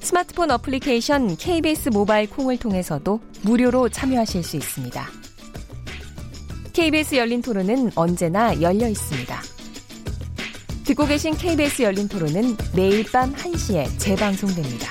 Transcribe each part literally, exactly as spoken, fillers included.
스마트폰 어플리케이션 케이비에스 모바일 콩을 통해서도 무료로 참여하실 수 있습니다. 케이비에스 열린 토론은 언제나 열려 있습니다. 듣고 계신 케이비에스 열린 토론은 매일 밤 한 시에 재방송됩니다.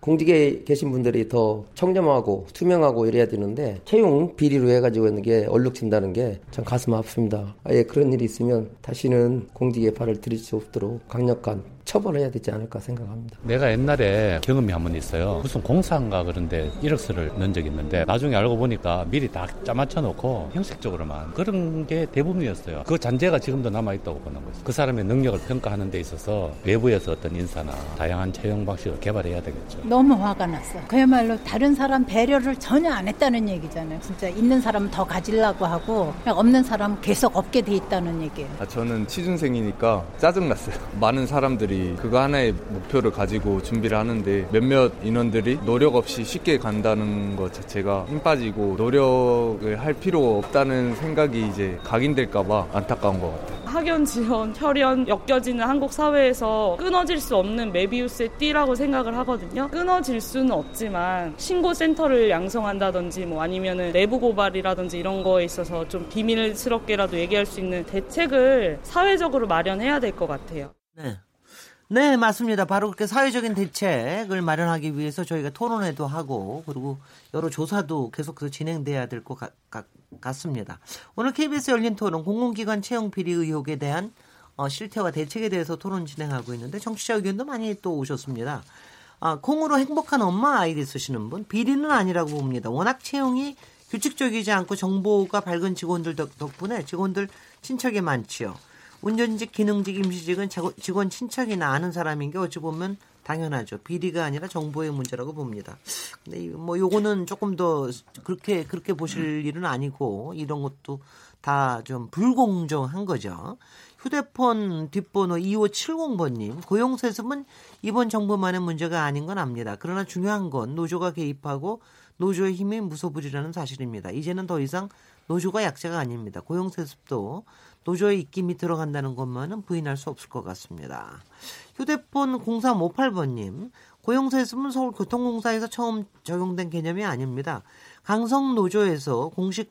공직에 계신 분들이 더 청렴하고 투명하고 이래야 되는데 채용 비리로 해가지고 있는 게 얼룩진다는 게 참 가슴 아픕니다. 아예 그런 일이 있으면 다시는 공직에 발을 들일 수 없도록 강력한 처벌을 해야 되지 않을까 생각합니다. 내가 옛날에 경험이 한 번 있어요. 무슨 공사인가 그런데 일억서를 넣은 적이 있는데 나중에 알고 보니까 미리 다 짜맞춰놓고 형식적으로만 그런 게 대부분이었어요. 그 잔재가 지금도 남아있다고 보는 거죠. 그 사람의 능력을 평가하는 데 있어서 외부에서 어떤 인사나 다양한 채용 방식을 개발해야 되겠죠. 너무 화가 났어. 그야말로 다른 사람 배려를 전혀 안 했다는 얘기잖아요. 진짜 있는 사람은 더 가지려고 하고 없는 사람은 계속 없게 돼 있다는 얘기예요. 아, 저는 취준생이니까 짜증났어요. 많은 사람들이 그거 하나의 목표를 가지고 준비를 하는데 몇몇 인원들이 노력 없이 쉽게 간다는 것 자체가 힘 빠지고 노력을 할 필요 없다는 생각이 이제 각인될까봐 안타까운 것 같아요. 학연, 지연, 혈연 엮여지는 한국 사회에서 끊어질 수 없는 메비우스의 띠라고 생각을 하거든요. 끊어질 수는 없지만 신고센터를 양성한다든지 뭐 아니면은 내부 고발이라든지 이런 거에 있어서 좀 비밀스럽게라도 얘기할 수 있는 대책을 사회적으로 마련해야 될 것 같아요. 네. 네, 맞습니다. 바로 그렇게 사회적인 대책을 마련하기 위해서 저희가 토론회도 하고 그리고 여러 조사도 계속해서 진행돼야 될 것 같습니다. 오늘 케이비에스 열린 토론 공공기관 채용 비리 의혹에 대한 어, 실태와 대책에 대해서 토론 진행하고 있는데 청취자 의견도 많이 또 오셨습니다. 아, 콩으로 행복한 엄마 아이디 쓰시는 분, 비리는 아니라고 봅니다. 워낙 채용이 규칙적이지 않고 정보가 밝은 직원들 덕, 덕분에 직원들 친척이 많지요. 운전직, 기능직, 임시직은 직원 친척이나 아는 사람인 게 어찌 보면 당연하죠. 비리가 아니라 정보의 문제라고 봅니다. 근데 뭐 요거는 조금 더 그렇게 그렇게 보실 일은 아니고 이런 것도 다 좀 불공정한 거죠. 휴대폰 뒷번호 이오칠공 번님. 고용세습은 이번 정부만의 문제가 아닌 건 압니다. 그러나 중요한 건 노조가 개입하고 노조의 힘이 무소불위라는 사실입니다. 이제는 더 이상 노조가 약자가 아닙니다. 고용세습도 노조의 입김이 들어간다는 것만은 부인할 수 없을 것 같습니다. 휴대폰 공삼오팔 번님. 고용세습은 서울교통공사에서 처음 적용된 개념이 아닙니다. 강성노조에서 공식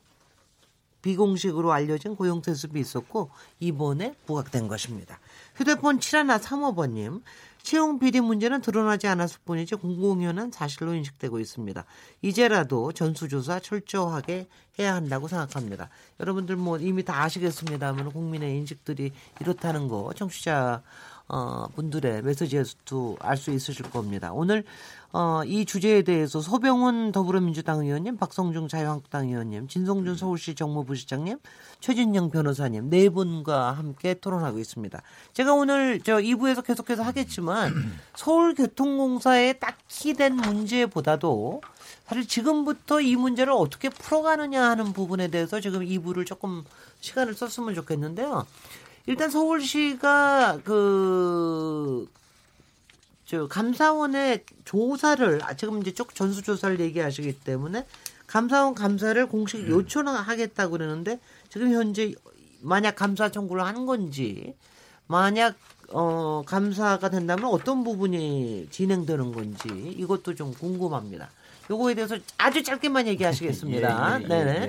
비공식으로 알려진 고용세습이 있었고 이번에 부각된 것입니다. 휴대폰 칠일삼오 번님. 채용 비리 문제는 드러나지 않았을 뿐이지 공공연한 사실로 인식되고 있습니다. 이제라도 전수조사 철저하게 해야 한다고 생각합니다. 여러분들 뭐 이미 다 아시겠습니다만 국민의 인식들이 이렇다는 거 청취자 어, 분들의 메시지에서도 알 수 있으실 겁니다. 오늘 어, 이 주제에 대해서 소병훈 더불어민주당 의원님, 박성중 자유한국당 의원님, 진성준 서울시 정무부 시장님, 최진영 변호사님 네 분과 함께 토론하고 있습니다. 제가 오늘 저 이 부에서 계속해서 하겠지만 서울교통공사의 딱히 된 문제보다도 사실 지금부터 이 문제를 어떻게 풀어가느냐 하는 부분에 대해서 지금 이 부를 조금 시간을 썼으면 좋겠는데요. 일단 서울시가 그 저 감사원의 조사를 지금 이제 쭉 전수조사를 얘기하시기 때문에 감사원 감사를 공식 요청하겠다고 그러는데 지금 현재 만약 감사 청구를 한 건지 만약 어 감사가 된다면 어떤 부분이 진행되는 건지 이것도 좀 궁금합니다. 요거에 대해서 아주 짧게만 얘기하시겠습니다. 예, 예, 네네.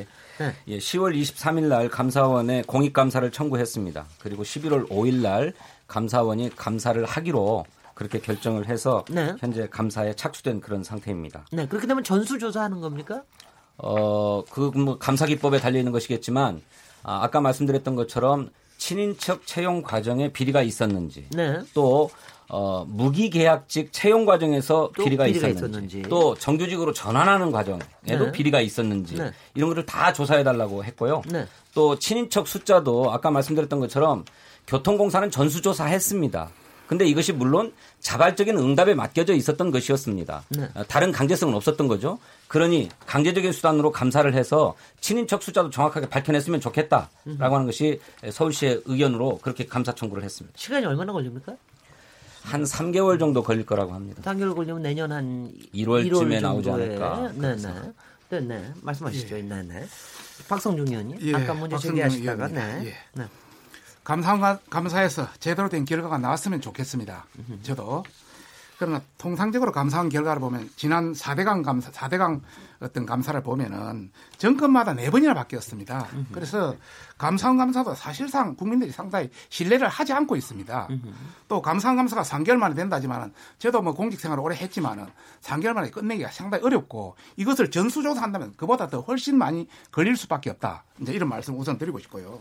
예, 네. 예, 시월 이십삼일 날 감사원에 공익감사를 청구했습니다. 그리고 십일월 오일 날 감사원이 감사를 하기로 그렇게 결정을 해서 네. 현재 감사에 착수된 그런 상태입니다. 네, 그렇게 되면 전수조사하는 겁니까? 어, 그 뭐 감사기법에 달려 있는 것이겠지만 아, 아까 말씀드렸던 것처럼 친인척 채용 과정에 비리가 있었는지 네. 또 어, 무기계약직 채용 과정에서 비리가, 비리가 있었는지, 있었는지 또 정규직으로 전환하는 과정에도 네. 비리가 있었는지 네. 이런 것을 다 조사해달라고 했고요. 네. 또 친인척 숫자도 아까 말씀드렸던 것처럼 교통공사는 전수조사했습니다. 근데 이것이 물론 자발적인 응답에 맡겨져 있었던 것이었습니다. 네. 다른 강제성은 없었던 거죠. 그러니 강제적인 수단으로 감사를 해서 친인척 숫자도 정확하게 밝혀냈으면 좋겠다라고 음. 하는 것이 서울시의 의견으로 그렇게 감사 청구를 했습니다. 시간이 얼마나 걸립니까? 한 삼 개월 정도 걸릴 거라고 합니다. 삼 개월 걸리면 내년 한 일월쯤에 일월 나오지 않을까. 네네. 네. 네, 네. 말씀하시죠. 예. 네, 네. 박성중 의원님. 예. 아까 문제 제기하시다가. 네. 예. 네. 감사, 감사해서 제대로 된 결과가 나왔으면 좋겠습니다. 음흠. 저도. 그러나 통상적으로 감사한 결과를 보면 지난 사 대강 감사, 사 대강 어떤 감사를 보면은 정권마다 네 번이나 바뀌었습니다. 음흠. 그래서 감사원 감사도 사실상 국민들이 상당히 신뢰를 하지 않고 있습니다. 음흠. 또 감사원 감사가 삼 개월 만에 된다지만은 저도 뭐 공직생활을 오래 했지만은 삼 개월 만에 끝내기가 상당히 어렵고 이것을 전수조사한다면 그보다 더 훨씬 많이 걸릴 수밖에 없다. 이제 이런 말씀 우선 드리고 싶고요.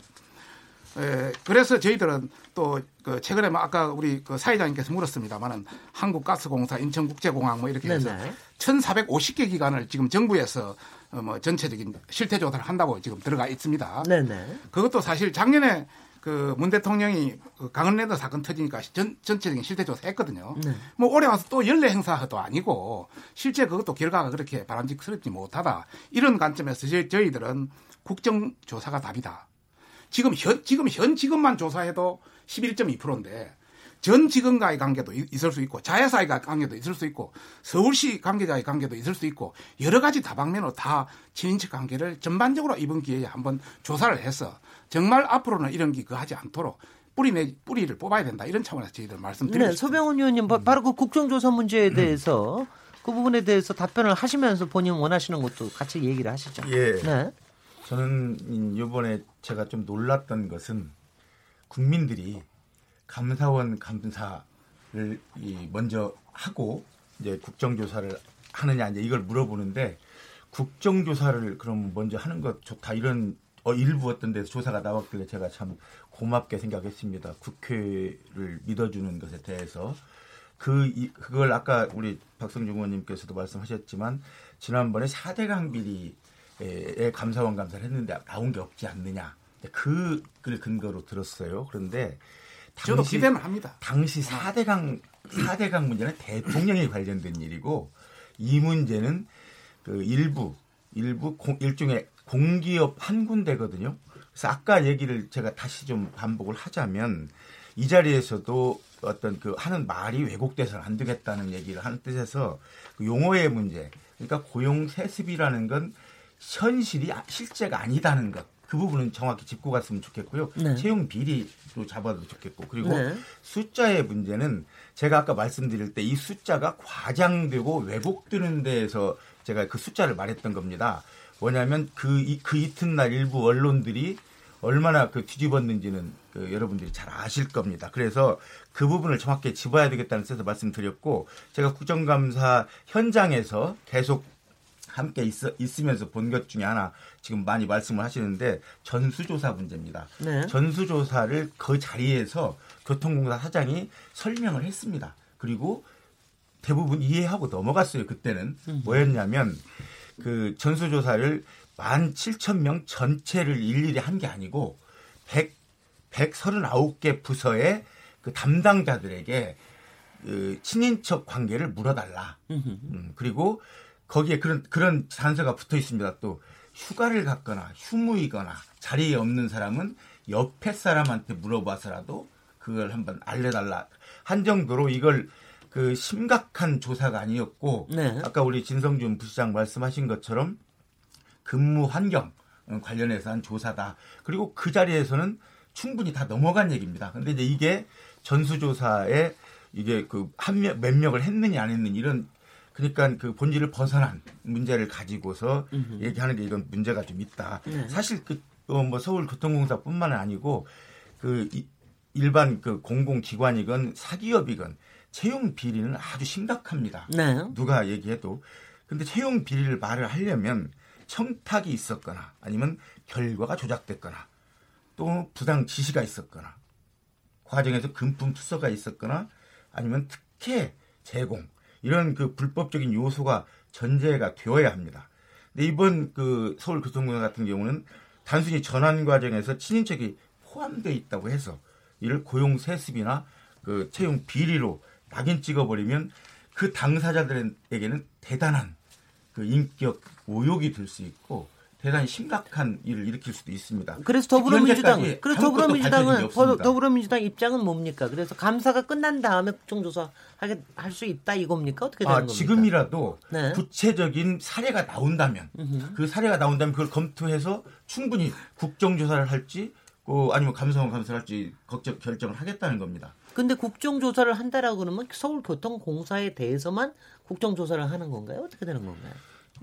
예, 그래서 저희들은 또 그 최근에 뭐 아까 우리 그 사회자님께서 물었습니다만은 한국가스공사, 인천국제공항 뭐 이렇게 해서 네네. 천사백오십 개 기관을 지금 정부에서 뭐 전체적인 실태 조사를 한다고 지금 들어가 있습니다. 네네. 그것도 사실 작년에 그 문 대통령이 그 강원랜드 사건 터지니까 전, 전체적인 실태 조사했거든요. 네. 뭐 올해 와서 또 연례 행사도 아니고 실제 그것도 결과가 그렇게 바람직스럽지 못하다. 이런 관점에서 저희, 저희들은 국정조사가 답이다. 지금 현, 지금 현 직원만 조사해도 십일 점 이 퍼센트인데 전 직원과의 관계도 있을 수 있고 자회사의 관계도 있을 수 있고 서울시 관계자의 관계도 있을 수 있고 여러 가지 다방면으로 다 친인척 관계를 전반적으로 이번 기회에 한번 조사를 해서 정말 앞으로는 이런 기거 하지 않도록 뿌리내, 뿌리를 뽑아야 된다. 이런 차원에서 저희들 말씀드리고 네, 싶습니다. 소병훈 의원님 음. 바로 그 국정조사 문제에 대해서 음. 그 부분에 대해서 답변을 하시면서 본인 원하시는 것도 같이 얘기를 하시죠. 예. 네. 저는 이번에 제가 좀 놀랐던 것은 국민들이 감사원 감사를 먼저 하고 이제 국정조사를 하느냐 이제 이걸 물어보는데 국정조사를 그럼 먼저 하는 것 좋다 이런 일부 어떤 데서 조사가 나왔길래 제가 참 고맙게 생각했습니다. 국회를 믿어주는 것에 대해서 그 그걸 아까 우리 박성중 의원님께서도 말씀하셨지만 지난번에 사 대강 비리 에 감사원 감사를 했는데 나온 게 없지 않느냐. 그걸 근거로 들었어요. 그런데 당시, 저도 기대는 합니다. 당시 사 대강 사 대강 문제는 대통령에 관련된 일이고 이 문제는 그 일부 일부 공, 일종의 공기업 한 군데거든요. 그래서 아까 얘기를 제가 다시 좀 반복을 하자면 이 자리에서도 어떤 그 하는 말이 왜곡돼서는 안 되겠다는 얘기를 하는 뜻에서 그 용어의 문제. 그러니까 고용 세습이라는 건 현실이 실제가 아니다는 것. 그 부분은 정확히 짚고 갔으면 좋겠고요. 네. 채용 비리도 잡아도 좋겠고. 그리고 네. 숫자의 문제는 제가 아까 말씀드릴 때 이 숫자가 과장되고 왜곡되는 데에서 제가 그 숫자를 말했던 겁니다. 뭐냐면 그, 이, 그 이튿날 일부 언론들이 얼마나 그 뒤집었는지는 그 여러분들이 잘 아실 겁니다. 그래서 그 부분을 정확히 짚어야 되겠다는 뜻에서 말씀드렸고 제가 국정감사 현장에서 계속 함께 있어, 있으면서 본 것 중에 하나 지금 많이 말씀을 하시는데 전수조사 문제입니다. 네. 전수조사를 그 자리에서 교통공사 사장이 설명을 했습니다. 그리고 대부분 이해하고 넘어갔어요. 그때는 뭐였냐면 그 전수조사를 만 칠천 명 전체를 일일이 한 게 아니고 백삼십구 개 부서의 그 담당자들에게 그 친인척 관계를 물어달라. 음, 그리고 거기에 그런 그런 단서가 붙어 있습니다. 또 휴가를 갔거나 휴무이거나 자리에 없는 사람은 옆에 사람한테 물어봐서라도 그걸 한번 알려달라 한 정도로 이걸 그 심각한 조사가 아니었고 네. 아까 우리 진성준 부시장 말씀하신 것처럼 근무 환경 관련해서 한 조사다. 그리고 그 자리에서는 충분히 다 넘어간 얘기입니다. 근데 이제 이게 전수조사에 이게 그 한 명, 몇 명을 했느냐 안 했느냐 이런 그러니까 그 본질을 벗어난 문제를 가지고서 음흠. 얘기하는 게 이런 문제가 좀 있다. 네. 사실 그 뭐 서울교통공사뿐만 아니고 그 이, 일반 그 공공기관이건 사기업이건 채용 비리는 아주 심각합니다. 네. 누가 얘기해도. 근데 채용 비리를 말을 하려면 청탁이 있었거나 아니면 결과가 조작됐거나 또 부당 지시가 있었거나 과정에서 금품 투서가 있었거나 아니면 특혜 제공. 이런 그 불법적인 요소가 전제가 되어야 합니다. 근데 이번 그 서울교통공사 같은 경우는 단순히 전환 과정에서 친인척이 포함되어 있다고 해서 이를 고용 세습이나 그 채용 비리로 낙인 찍어버리면 그 당사자들에게는 대단한 그 인격 모욕이 될 수 있고 대단히 심각한 일을 일으킬 수도 있습니다. 그래서 더불어민주당은 그래서 더불어민주당은 더불어민주당 입장은 뭡니까? 그래서 감사가 끝난 다음에 국정조사 하게 할 수 있다 이겁니까? 어떻게 되는 아, 겁니까? 지금이라도 네. 구체적인 사례가 나온다면 으흠. 그 사례가 나온다면 그걸 검토해서 충분히 국정조사를 할지 어, 아니면 감사원 감사를 할지 걱정 결정을 하겠다는 겁니다. 근데 국정조사를 한다라고 그러면 서울교통공사에 대해서만 국정조사를 하는 건가요? 어떻게 되는 건가요?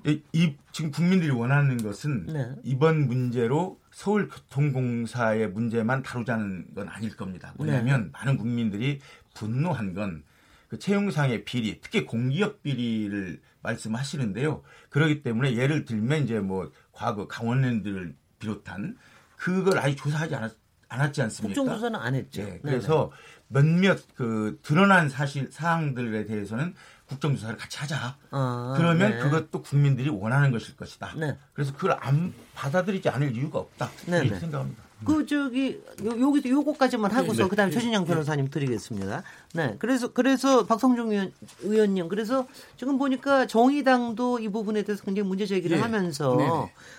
이, 이 지금 국민들이 원하는 것은 네. 이번 문제로 서울교통공사의 문제만 다루자는 건 아닐 겁니다. 왜냐하면 네. 많은 국민들이 분노한 건 그 채용상의 비리, 특히 공기업 비리를 말씀하시는데요. 그렇기 때문에 예를 들면 이제 뭐 과거 강원랜드를 비롯한 그걸 아예 조사하지 않았, 않았지 않습니까? 국정조사는 안 했죠. 네, 그래서 네네. 몇몇 그 드러난 사실 사항들에 대해서는 국정조사를 같이 하자. 아, 그러면 네. 그것도 국민들이 원하는 것일 것이다. 네. 그래서 그걸 안 받아들이지 않을 이유가 없다. 네, 이렇게 생각합니다. 그 저기 여기서 요거까지만 하고서 네, 그다음에 네, 최진영 변호사님 네. 드리겠습니다. 네, 그래서 그래서 박성중 의원, 의원님 그래서 지금 보니까 정의당도 이 부분에 대해서 굉장히 문제 제기를 네. 하면서 네.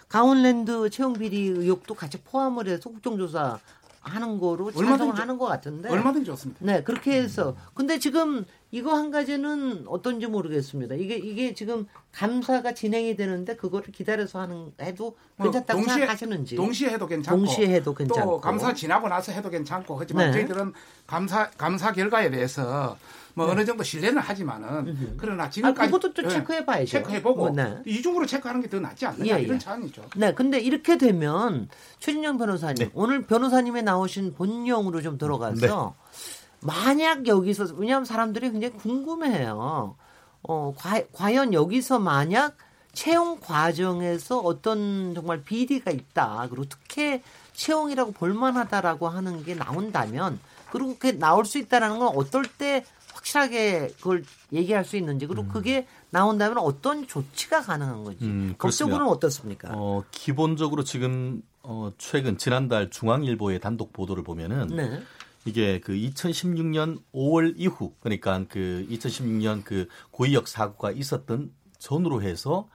강원랜드 채용 비리 의혹도 같이 포함을 해서 국정조사. 하는 거로 찬성을 하는 것 같은데 얼마든지 좋습니다. 네 그렇게 해서 근데 지금 이거 한 가지는 어떤지 모르겠습니다. 이게 이게 지금 감사가 진행이 되는데 그거를 기다려서 하는 해도 괜찮다고 동시에, 생각하시는지 동시에 해도 괜찮고 동시에 해도 괜찮고 또 감사 지나고 나서 해도 괜찮고 하지만 네. 저희들은 감사 감사 결과에 대해서 뭐 네. 어느 정도 신뢰는 하지만은 으흠. 그러나 지금까지 아, 그것도 또 네. 체크해 봐야죠. 체크해 보고 네. 이중으로 체크하는 게 더 낫지 않느냐 예, 이런 예. 차원이죠. 네, 근데 이렇게 되면 최진영 변호사님 네. 오늘 변호사님이 나오신 본령으로 좀 들어가서 네. 만약 여기서 왜냐하면 사람들이 굉장히 궁금해요. 어, 과, 과연 여기서 만약 채용 과정에서 어떤 정말 비리가 있다 그리고 특혜 채용이라고 볼만하다라고 하는 게 나온다면 그리고 그게 나올 수 있다라는 건 어떨 때 확실하게 그걸 얘기할 수 있는지 그리고 음. 그게 나온다면 어떤 조치가 가능한 건지 음, 법적으로는 어떻습니까? 어, 기본적으로 지금 어, 최근 지난달 중앙일보의 단독 보도를 보면은 네. 이게 그 이천십육 년 오월 이후 그러니까 그 이천십육 년 그 구의역 사고가 있었던 전으로 해서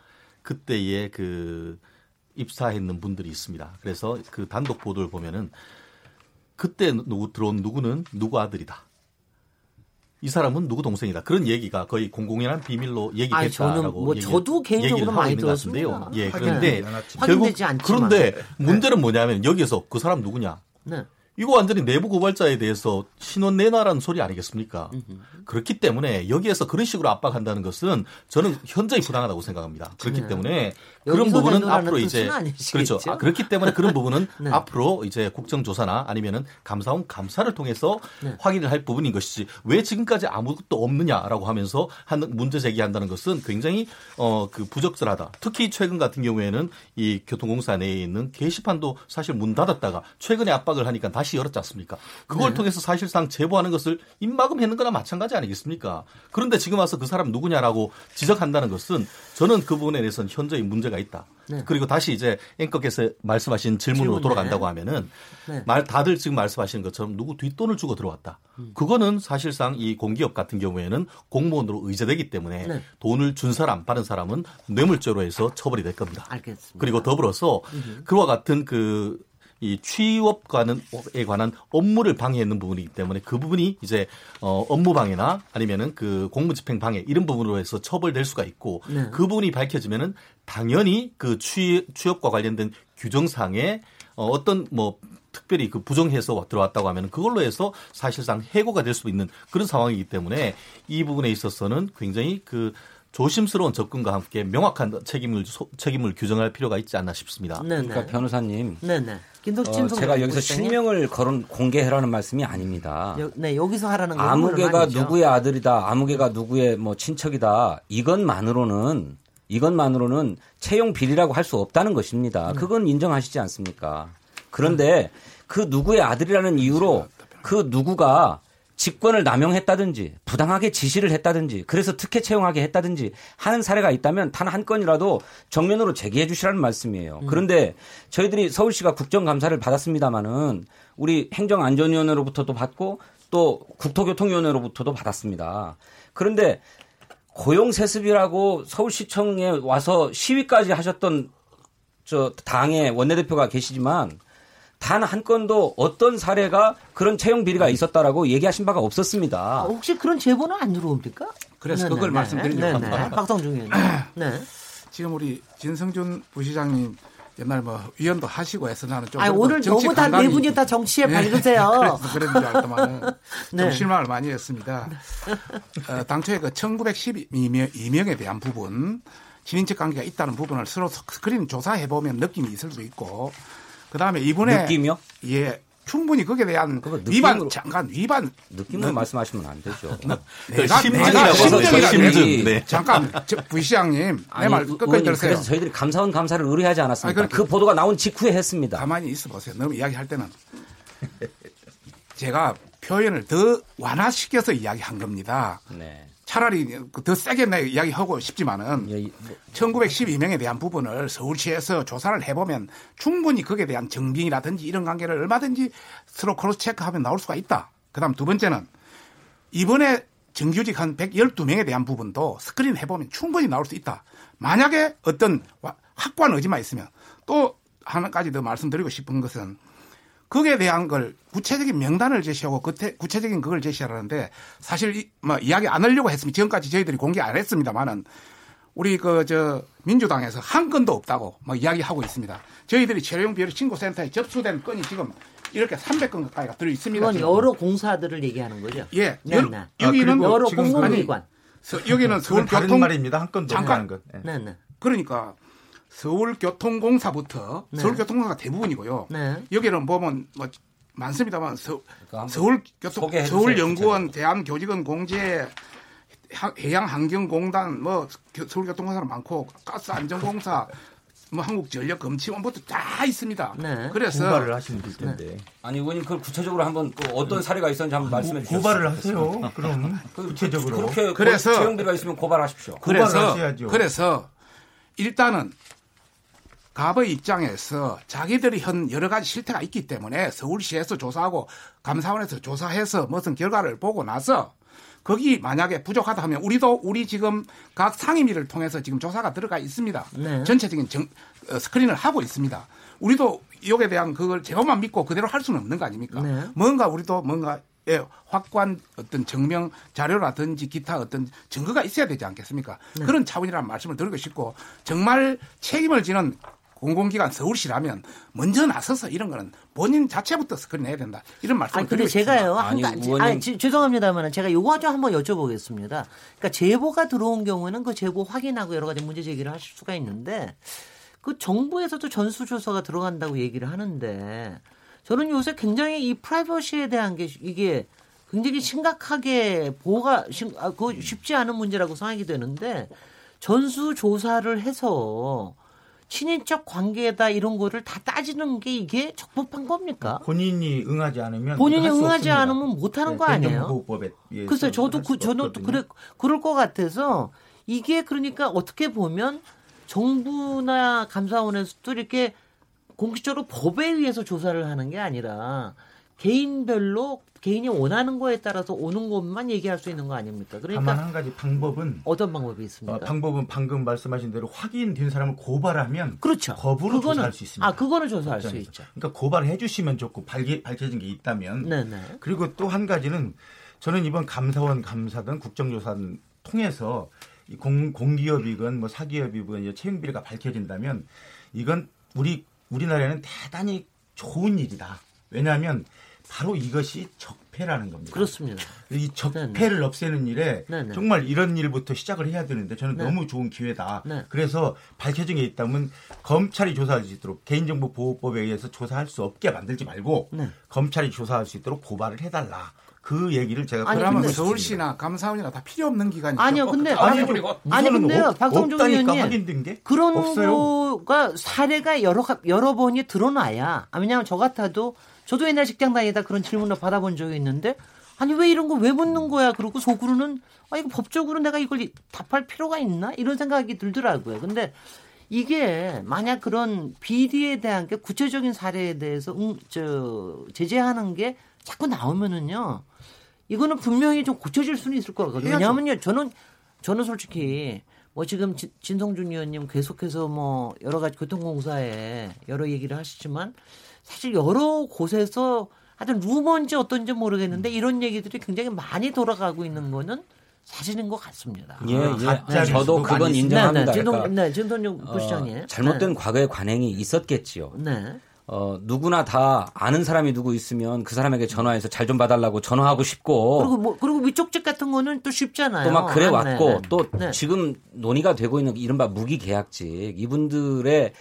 그때에 그 입사했는 분들이 있습니다. 그래서 그 단독 보도를 보면은 그때 누구 들어온 누구는 누구 아들이다. 이 사람은 누구 동생이다. 그런 얘기가 거의 공공연한 비밀로 얘기했다라고. 뭐 얘기를, 저도 개인적으로 많이 들었는데요. 예, 그런데 네, 결국 그런데 문제는 네. 뭐냐면 여기에서 그 사람 누구냐? 네. 이거 완전히 내부 고발자에 대해서 신원 내놔라는 소리 아니겠습니까? 음흠. 그렇기 때문에 여기에서 그런 식으로 압박한다는 것은 저는 현저히 부당하다고 생각합니다. 그렇기 네. 때문에 그런 부분은 앞으로 이제 그렇죠. 아, 그렇기 때문에 그런 부분은 네. 앞으로 이제 국정조사나 아니면은 감사원 감사를 통해서 네. 확인을 할 부분인 것이지 왜 지금까지 아무것도 없느냐라고 하면서 한 문제 제기한다는 것은 굉장히 어, 그 부적절하다. 특히 최근 같은 경우에는 이 교통공사 내에 있는 게시판도 사실 문 닫았다가 최근에 압박을 하니까 다시 열었지 않습니까? 그걸 네. 통해서 사실상 제보하는 것을 입막음했는 거나 마찬가지 아니겠습니까? 그런데 지금 와서 그 사람 누구냐라고 지적한다는 것은 저는 그 부분에 대해서는 현저히 문제가 있다. 네. 그리고 다시 이제 앵커께서 말씀하신 질문으로 질문, 돌아간다고 네. 하면은 네. 말 다들 지금 말씀하시는 것처럼 누구 뒷돈을 주고 들어왔다. 음. 그거는 사실상 이 공기업 같은 경우에는 공무원으로 의제되기 때문에 네. 돈을 준 사람, 받은 사람은 뇌물죄로 해서 처벌이 될 겁니다. 알겠습니다. 그리고 더불어서 음흠. 그와 같은 그 이 취업과에 관한 업무를 방해했는 부분이기 때문에 그 부분이 이제 어 업무 방해나 아니면은 그 공무집행 방해 이런 부분으로 해서 처벌될 수가 있고 네. 그 부분이 밝혀지면은 당연히 그 취, 취업과 관련된 규정상에 어 어떤 뭐 특별히 그 부정해서 들어왔다고 하면 그걸로 해서 사실상 해고가 될 수 있는 그런 상황이기 때문에 이 부분에 있어서는 굉장히 그 조심스러운 접근과 함께 명확한 책임을 책임을 규정할 필요가 있지 않나 싶습니다. 네네. 그러니까 변호사님, 네네. 어, 제가 여기서 실명을 거론 공개해라는 말씀이 아닙니다. 여, 네, 여기서 하라는 건 아무개가 누구의 아들이다, 아무개가 누구의 뭐 친척이다. 이것만으로는 이것만으로는 채용 비리라고 할 수 없다는 것입니다. 음. 그건 인정하시지 않습니까? 그런데 음. 그 누구의 아들이라는 이유로 그 누구가 직권을 남용했다든지 부당하게 지시를 했다든지 그래서 특혜 채용하게 했다든지 하는 사례가 있다면 단 한 건이라도 정면으로 제기해 주시라는 말씀이에요. 음. 그런데 저희들이 서울시가 국정감사를 받았습니다마는 우리 행정안전위원회로부터도 받고 또 국토교통위원회로부터도 받았습니다. 그런데 고용세습이라고 서울시청에 와서 시위까지 하셨던 저 당의 원내대표가 계시지만 단 한 건도 어떤 사례가 그런 채용 비리가 있었다라고 얘기하신 바가 없었습니다. 아, 혹시 그런 제보는 안 들어옵니까? 그래서 네네, 그걸 말씀드리려고 합니다. 박성중 의원님. 네. 지금 우리 진성준 부시장님 옛날 뭐 위원도 하시고 해서 나는 좀. 아 오늘 너무 다 네 분이 다 정치에 밝으세요. 네. 그래서 그런 줄 알더만은 네. 좀 실망을 많이 했습니다. 어, 당초에 그 천구백십이 명에 대한 부분 친인척 관계가 있다는 부분을 서로 스크린 조사해 보면 느낌이 있을 수 있고 그 다음에 이번에 느낌이요? 예. 충분히 거기에 대한 위반, 잠깐 위반. 느낌만 말씀하시면 안 되죠. 내가, 내가 심정이라고 네. 잠깐, 부시장님, 내 말 끝까지 들으세요. 그래서 저희들이 감사원 감사를 의뢰하지 않았습니다. 아니, 그 보도가 나온 직후에 했습니다. 가만히 있어 보세요. 너무 이야기할 때는. 제가 표현을 더 완화시켜서 이야기한 겁니다. 네. 차라리 더 세게 내 이야기하고 싶지만은 예, 뭐. 천구백십이 명에 대한 부분을 서울시에서 조사를 해보면 충분히 거기에 대한 정빙이라든지 이런 관계를 얼마든지 서로 크로스체크하면 나올 수가 있다. 그다음 두 번째는 이번에 정규직 한 백십이 명에 대한 부분도 스크린 해보면 충분히 나올 수 있다. 만약에 어떤 확고한 의지만 있으면 또 하나까지 더 말씀드리고 싶은 것은 거기에 대한 걸 구체적인 명단을 제시하고 구체적인 그걸 제시하라는데 사실 이, 뭐 이야기 안 하려고 했습니다. 지금까지 저희들이 공개 안 했습니다만은 우리 그 저 민주당에서 한 건도 없다고 막 이야기하고 있습니다. 저희들이 채용 비리 신고센터에 접수된 건이 지금 이렇게 삼백 건 가까이가 들어 있습니다. 그건 지금. 여러 공사들을 얘기하는 거죠. 예, 네, 여러, 네. 여기는 아, 여러 공공기관. 여기는 서울교통 말입니다. 한 건도 잠깐. 건. 네. 네, 네. 그러니까. 서울교통공사부터 네. 서울교통공사가 대부분이고요. 네. 여기는 보면 뭐 많습니다만 서, 그러니까 서울교통 서울연구원, 대한교직원 공제, 해양환경공단, 뭐 서울교통공사는 많고 가스안전공사, 뭐 한국전력검침원부터 다 있습니다. 네. 그래서 고발을 하시면 될 텐데. 네. 아니 의원님 그걸 구체적으로 한번 그 어떤 사례가 있었는지 한번 말씀해 주세요. 고발을 하세요. 그럼 구체적으로 그렇게 그래서 채용비가 있으면 고발하십시오. 그래서 그래서 일단은. 갑의 입장에서 자기들이 현 여러 가지 실태가 있기 때문에 서울시에서 조사하고 감사원에서 조사해서 무슨 결과를 보고 나서 거기 만약에 부족하다 하면 우리도 우리 지금 각 상임위를 통해서 지금 조사가 들어가 있습니다. 네. 전체적인 정, 어, 스크린을 하고 있습니다. 우리도 여기에 대한 그걸 제법만 믿고 그대로 할 수는 없는 거 아닙니까? 네. 뭔가 우리도 뭔가 예, 확고한 어떤 증명 자료라든지 기타 어떤 증거가 있어야 되지 않겠습니까? 네. 그런 차원이라는 말씀을 드리고 싶고 정말 책임을 지는 공공기관 서울시라면 먼저 나서서 이런 거는 본인 자체부터 스크린해야 된다. 이런 말씀을 아니, 드리고 있습니다. 그런데 제가요. 아니, 아니 지, 죄송합니다만 제가 요거 좀 한번 여쭤보겠습니다. 그러니까 제보가 들어온 경우에는 그 제보 확인하고 여러 가지 문제 제기를 하실 수가 있는데 그 정부에서도 전수조사가 들어간다고 얘기를 하는데 저는 요새 굉장히 이 프라이버시에 대한 게 이게 굉장히 심각하게 보호가 심, 아, 그 쉽지 않은 문제라고 생각이 되는데 전수조사를 해서 친인척 관계다 이런 거를 다 따지는 게 이게 적법한 겁니까? 본인이 응하지 않으면 본인이 응하지 없습니다. 않으면 못 하는 네, 거 아니에요? 글쎄 저도 그, 저는 그래 그럴 것 같아서 이게 그러니까 어떻게 보면 정부나 감사원에서도 이렇게 공식적으로 법에 의해서 조사를 하는 게 아니라 개인별로 개인이 원하는 거에 따라서 오는 것만 얘기할 수 있는 거 아닙니까? 그러니까 다만 한 가지 방법은 어떤 방법이 있습니까? 어, 방법은 방금 말씀하신 대로 확인된 사람을 고발하면 그렇죠. 법으로 그거는, 조사할 수 있습니다. 아, 그거는 조사할 수 있죠. 그러니까 고발해 주시면 좋고 밝히, 밝혀진 게 있다면. 네네. 그리고 또 한 가지는 저는 이번 감사원 감사든 국정조사든 통해서 이 공, 공기업이건 뭐 사기업이건 이제 채용비리가 밝혀진다면 이건 우리 우리나라에는 대단히 좋은 일이다. 왜냐하면 바로 이것이 적폐라는 겁니다. 그렇습니다. 이 적폐를 네네. 없애는 일에 네네. 정말 이런 일부터 시작을 해야 되는데 저는 네네. 너무 좋은 기회다. 네네. 그래서 밝혀진 게 있다면 검찰이 조사할 수 있도록 개인정보보호법에 의해서 조사할 수 없게 만들지 말고 네네. 검찰이 조사할 수 있도록 고발을 해달라. 그 얘기를 제가 아니, 그러면 서울시나 감사원이나 다 필요 없는 기관이죠. 아니요, 근데 아니 그리고 아니 근데요, 박성중 의원님 확인된 게 그런 없어요. 거가 사례가 여러 여러 번이 드러나야. 왜냐하면 저 같아도 저도 옛날 직장 다니다 그런 질문을 받아본 적이 있는데 아니 왜 이런 거 왜 묻는 거야? 그러고 속으로는 아 이거 법적으로 내가 이걸 답할 필요가 있나? 이런 생각이 들더라고요. 근데 이게 만약 그런 비리에 대한 게 구체적인 사례에 대해서 음, 저 제재하는 게 자꾸 나오면은요. 이거는 분명히 좀 고쳐질 수는 있을 것 같거든요. 왜냐하면요, 저는 저는 솔직히 뭐 지금 진, 진성준 의원님 계속해서 뭐 여러 가지 교통공사에 여러 얘기를 하시지만 사실 여러 곳에서 하여튼 루머인지 어떤지 모르겠는데 이런 얘기들이 굉장히 많이 돌아가고 있는 거는 사실인 것 같습니다. 예, 예. 저도 그건 인정합니다. 네, 네. 그러니까 네, 진성준 부시장님. 어, 잘못된 네. 과거의 관행이 있었겠지요. 네. 어, 누구나 다 아는 사람이 누구 있으면 그 사람에게 전화해서 잘 좀 봐달라고 전화하고 싶고. 그리고 뭐, 그리고 위촉직 같은 거는 또 쉽잖아요. 또 막 그래 아, 왔고 네. 또 네. 지금 논의가 되고 있는 이른바 무기계약직 이분들의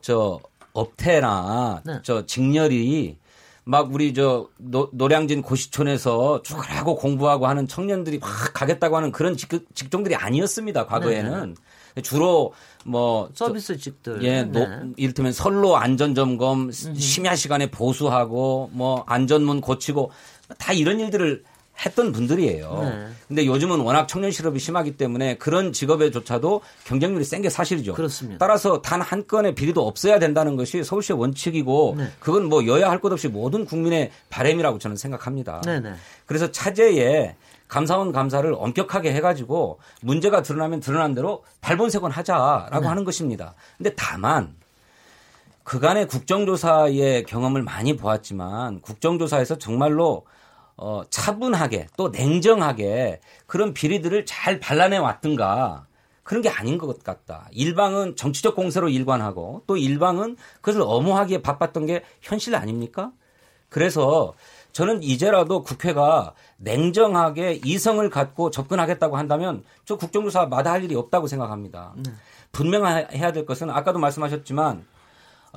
저 업태나 네. 저 직렬이 막 우리 저 노, 노량진 고시촌에서 출근하고 공부하고 하는 청년들이 막 가겠다고 하는 그런 직, 직종들이 아니었습니다. 과거에는. 네. 주로 뭐 서비스직들, 예, 노, 네. 이를테면 선로 안전점검, 심야 시간에 보수하고 뭐 안전문 고치고 다 이런 일들을 했던 분들이에요. 네. 근데 요즘은 워낙 청년 실업이 심하기 때문에 그런 직업에조차도 경쟁률이 센 게 사실이죠. 그렇습니다. 따라서 단 한 건의 비리도 없어야 된다는 것이 서울시의 원칙이고 네. 그건 뭐 여야 할 것 없이 모든 국민의 바람이라고 저는 생각합니다. 네, 네. 그래서 차제에 감사원 감사를 엄격하게 해가지고 문제가 드러나면 드러난 대로 발본색원 하자라고 네. 하는 것입니다. 근데 다만 그간의 국정조사의 경험을 많이 보았지만 국정조사에서 정말로 어, 차분하게 또 냉정하게 그런 비리들을 잘 발라내 왔던가 그런 게 아닌 것 같다. 일방은 정치적 공세로 일관하고 또 일방은 그것을 엄호하기에 바빴던 게 현실 아닙니까? 그래서 저는 이제라도 국회가 냉정하게 이성을 갖고 접근하겠다고 한다면 저 국정조사 마다할 일이 없다고 생각합니다. 네. 분명해야 될 것은 아까도 말씀하셨지만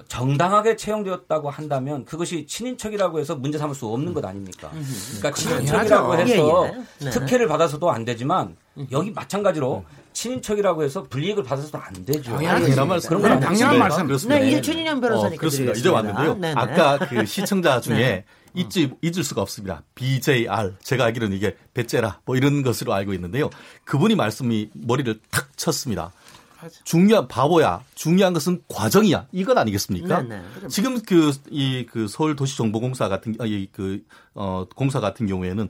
정당하게 채용되었다고 한다면 그것이 친인척이라고 해서 문제 삼을 수 없는 음. 것 아닙니까? 음. 그러니까 친인척이라고 해서 예, 예. 네. 특혜를 받아서도 안 되지만 여기 마찬가지로 음. 친인척이라고 해서 불이익을 받아서도 안 되죠. 당연히 이런 말씀. 그런 건 당연한 말씀이었습니다. 네, 이제 최진영 변호사님. 어, 그렇습니다. 이제 왔는데요. 네네. 아까 그 시청자 중에 네. 잊지, 잊을 수가 없습니다. 비제이알. 제가 알기로는 이게 배째라 뭐 이런 것으로 알고 있는데요. 그분이 말씀이 머리를 탁 쳤습니다. 맞아. 중요한 바보야. 중요한 것은 과정이야. 이건 아니겠습니까? 네네. 지금 그, 이, 그 서울도시정보공사 같은, 이, 그, 어, 공사 같은 경우에는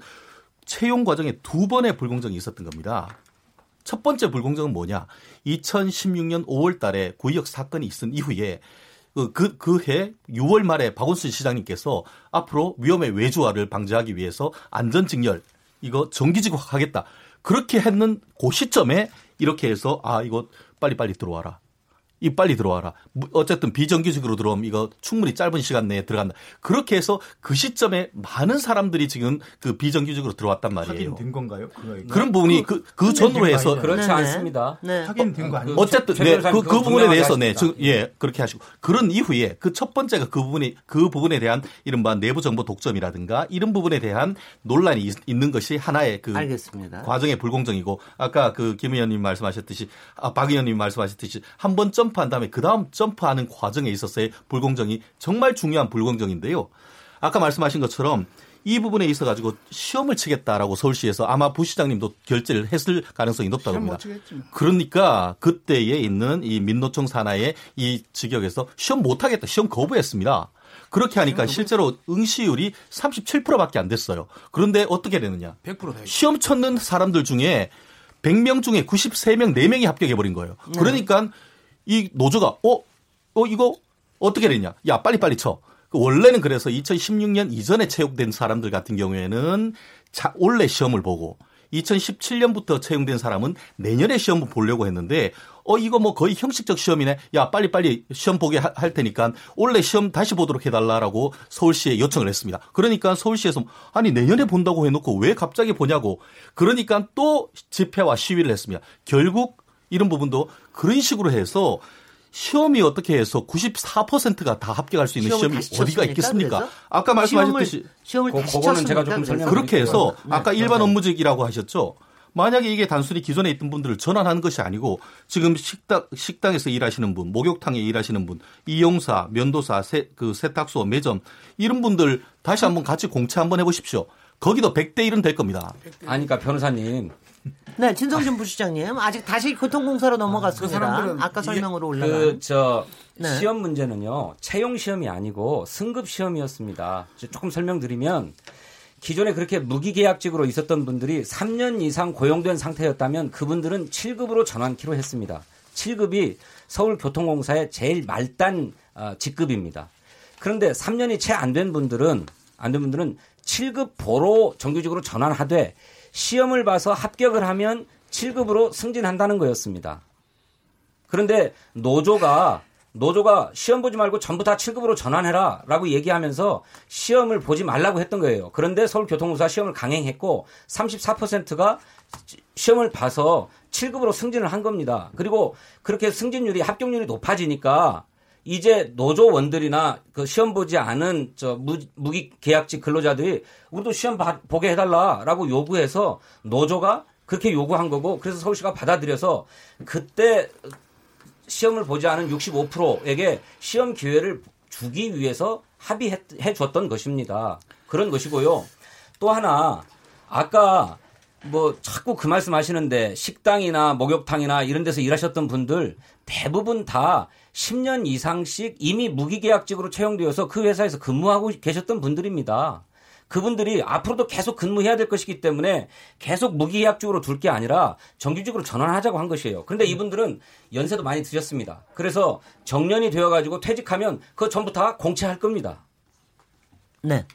채용 과정에 두 번의 불공정이 있었던 겁니다. 첫 번째 불공정은 뭐냐. 이천십육 년 오월 달에 구의역 사건이 있은 이후에 그, 그 해 유월 말에 박원순 시장님께서 앞으로 위험의 외주화를 방지하기 위해서 안전직렬, 이거 정규직화 하겠다. 그렇게 했는 그 시점에 이렇게 해서, 아, 이거 빨리빨리 들어와라. 이 빨리 들어와라. 어쨌든 비정규직으로 들어오면 이거 충분히 짧은 시간 내에 들어간다. 그렇게 해서 그 시점에 많은 사람들이 지금 그 비정규직으로 들어왔단 말이에요. 확인된 건가요? 그런 부분이 그, 그 전으로 해서. 그렇지 않습니다. 네. 확인된 거 아니에요? 어쨌든, 네. 그, 그 부분에 대해서, 네. 저, 예. 그렇게 하시고. 그런 이후에 그 첫 번째가 그 부분이, 그 부분에 대한 이른바 내부 정보 독점이라든가 이런 부분에 대한 논란이 있, 있는 것이 하나의 그. 알겠습니다. 과정의 불공정이고 아까 그 김 의원님 말씀하셨듯이, 아, 박 의원님 말씀하셨듯이 한 번 점 점프한 다음에 그 다음 점프하는 과정에 있어서의 불공정이 정말 중요한 불공정인데요. 아까 말씀하신 것처럼 이 부분에 있어 가지고 시험을 치겠다라고 서울시에서 아마 부시장님도 결재를 했을 가능성이 높다고 합니다. 그러니까 그때에 있는 이 민노총 산하의 이 직역에서 시험 못하겠다, 시험 거부했습니다. 그렇게 하니까 실제로 응시율이 삼십칠 퍼센트밖에 안 됐어요. 그런데 어떻게 되느냐? 백 퍼센트 시험 쳤는 사람들 중에 백 명 중에 구십삼 명, 네 명이 합격해버린 거예요. 그러니까 이 노조가 어? 어 이거 어떻게 되냐? 야 빨리 빨리 쳐. 원래는 그래서 이천십육 년 이전에 채용된 사람들 같은 경우에는 자, 원래 시험을 보고 이천십칠 년부터 채용된 사람은 내년에 시험을 보려고 했는데 어 이거 뭐 거의 형식적 시험이네. 야 빨리 빨리 시험 보게 하, 할 테니까 원래 시험 다시 보도록 해달라라고 서울시에 요청을 했습니다. 그러니까 서울시에서 아니 내년에 본다고 해놓고 왜 갑자기 보냐고. 그러니까 또 집회와 시위를 했습니다. 결국 이런 부분도 그런 식으로 해서 시험이 어떻게 해서 구십사 퍼센트가 다 합격할 수 있는 시험이 어디가 있겠습니까? 그래서? 아까 말씀하셨듯이 시험을, 시험을 고, 그거는 제가 조금 설명 그렇게 해서 네, 아까 네, 일반 네. 업무직이라고 하셨죠. 만약에 이게 단순히 기존에 있던 분들을 전환하는 것이 아니고 지금 식당 식당에서 일하시는 분, 목욕탕에 일하시는 분, 이용사, 면도사, 세, 그 세탁소, 매점 이런 분들 다시 한번 같이 공채 한번 해보십시오. 거기도 백 대 일은 될 겁니다. 아니까 변호사님. 네, 진성준 부시장님 아직 다시 교통공사로 넘어갔습니다. 그 아까 설명으로 올라간 그 저 네. 시험 문제는요 채용 시험이 아니고 승급 시험이었습니다. 조금 설명드리면 기존에 그렇게 무기계약직으로 있었던 분들이 삼 년 이상 고용된 상태였다면 그분들은 칠 급으로 전환키로 했습니다. 칠 급이 서울교통공사의 제일 말단 직급입니다. 그런데 삼 년이 채 안 된 분들은 안 된 분들은 칠 급 보로 정규직으로 전환하되 시험을 봐서 합격을 하면 칠 급으로 승진한다는 거였습니다. 그런데 노조가 노조가 시험 보지 말고 전부 다 칠 급으로 전환해라 라고 얘기하면서 시험을 보지 말라고 했던 거예요. 그런데 서울교통공사 시험을 강행했고 삼십사 퍼센트가 시험을 봐서 칠 급으로 승진을 한 겁니다. 그리고 그렇게 승진율이 합격률이 높아지니까 이제 노조원들이나 그 시험 보지 않은 저 무기계약직 근로자들이 우리도 시험 보게 해달라라고 요구해서 노조가 그렇게 요구한 거고, 그래서 서울시가 받아들여서 그때 시험을 보지 않은 육십오 퍼센트에게 시험 기회를 주기 위해서 합의해 줬던 것입니다. 그런 것이고요. 또 하나, 아까 뭐 자꾸 그 말씀 하시는데 식당이나 목욕탕이나 이런 데서 일하셨던 분들 대부분 다 십 년 이상씩 이미 무기계약직으로 채용되어서 그 회사에서 근무하고 계셨던 분들입니다. 그분들이 앞으로도 계속 근무해야 될 것이기 때문에 계속 무기계약직으로 둘 게 아니라 정규직으로 전환하자고 한 것이에요. 그런데 이분들은 연세도 많이 드셨습니다. 그래서 정년이 되어가지고 퇴직하면 그거 전부 다 공채할 겁니다. 네.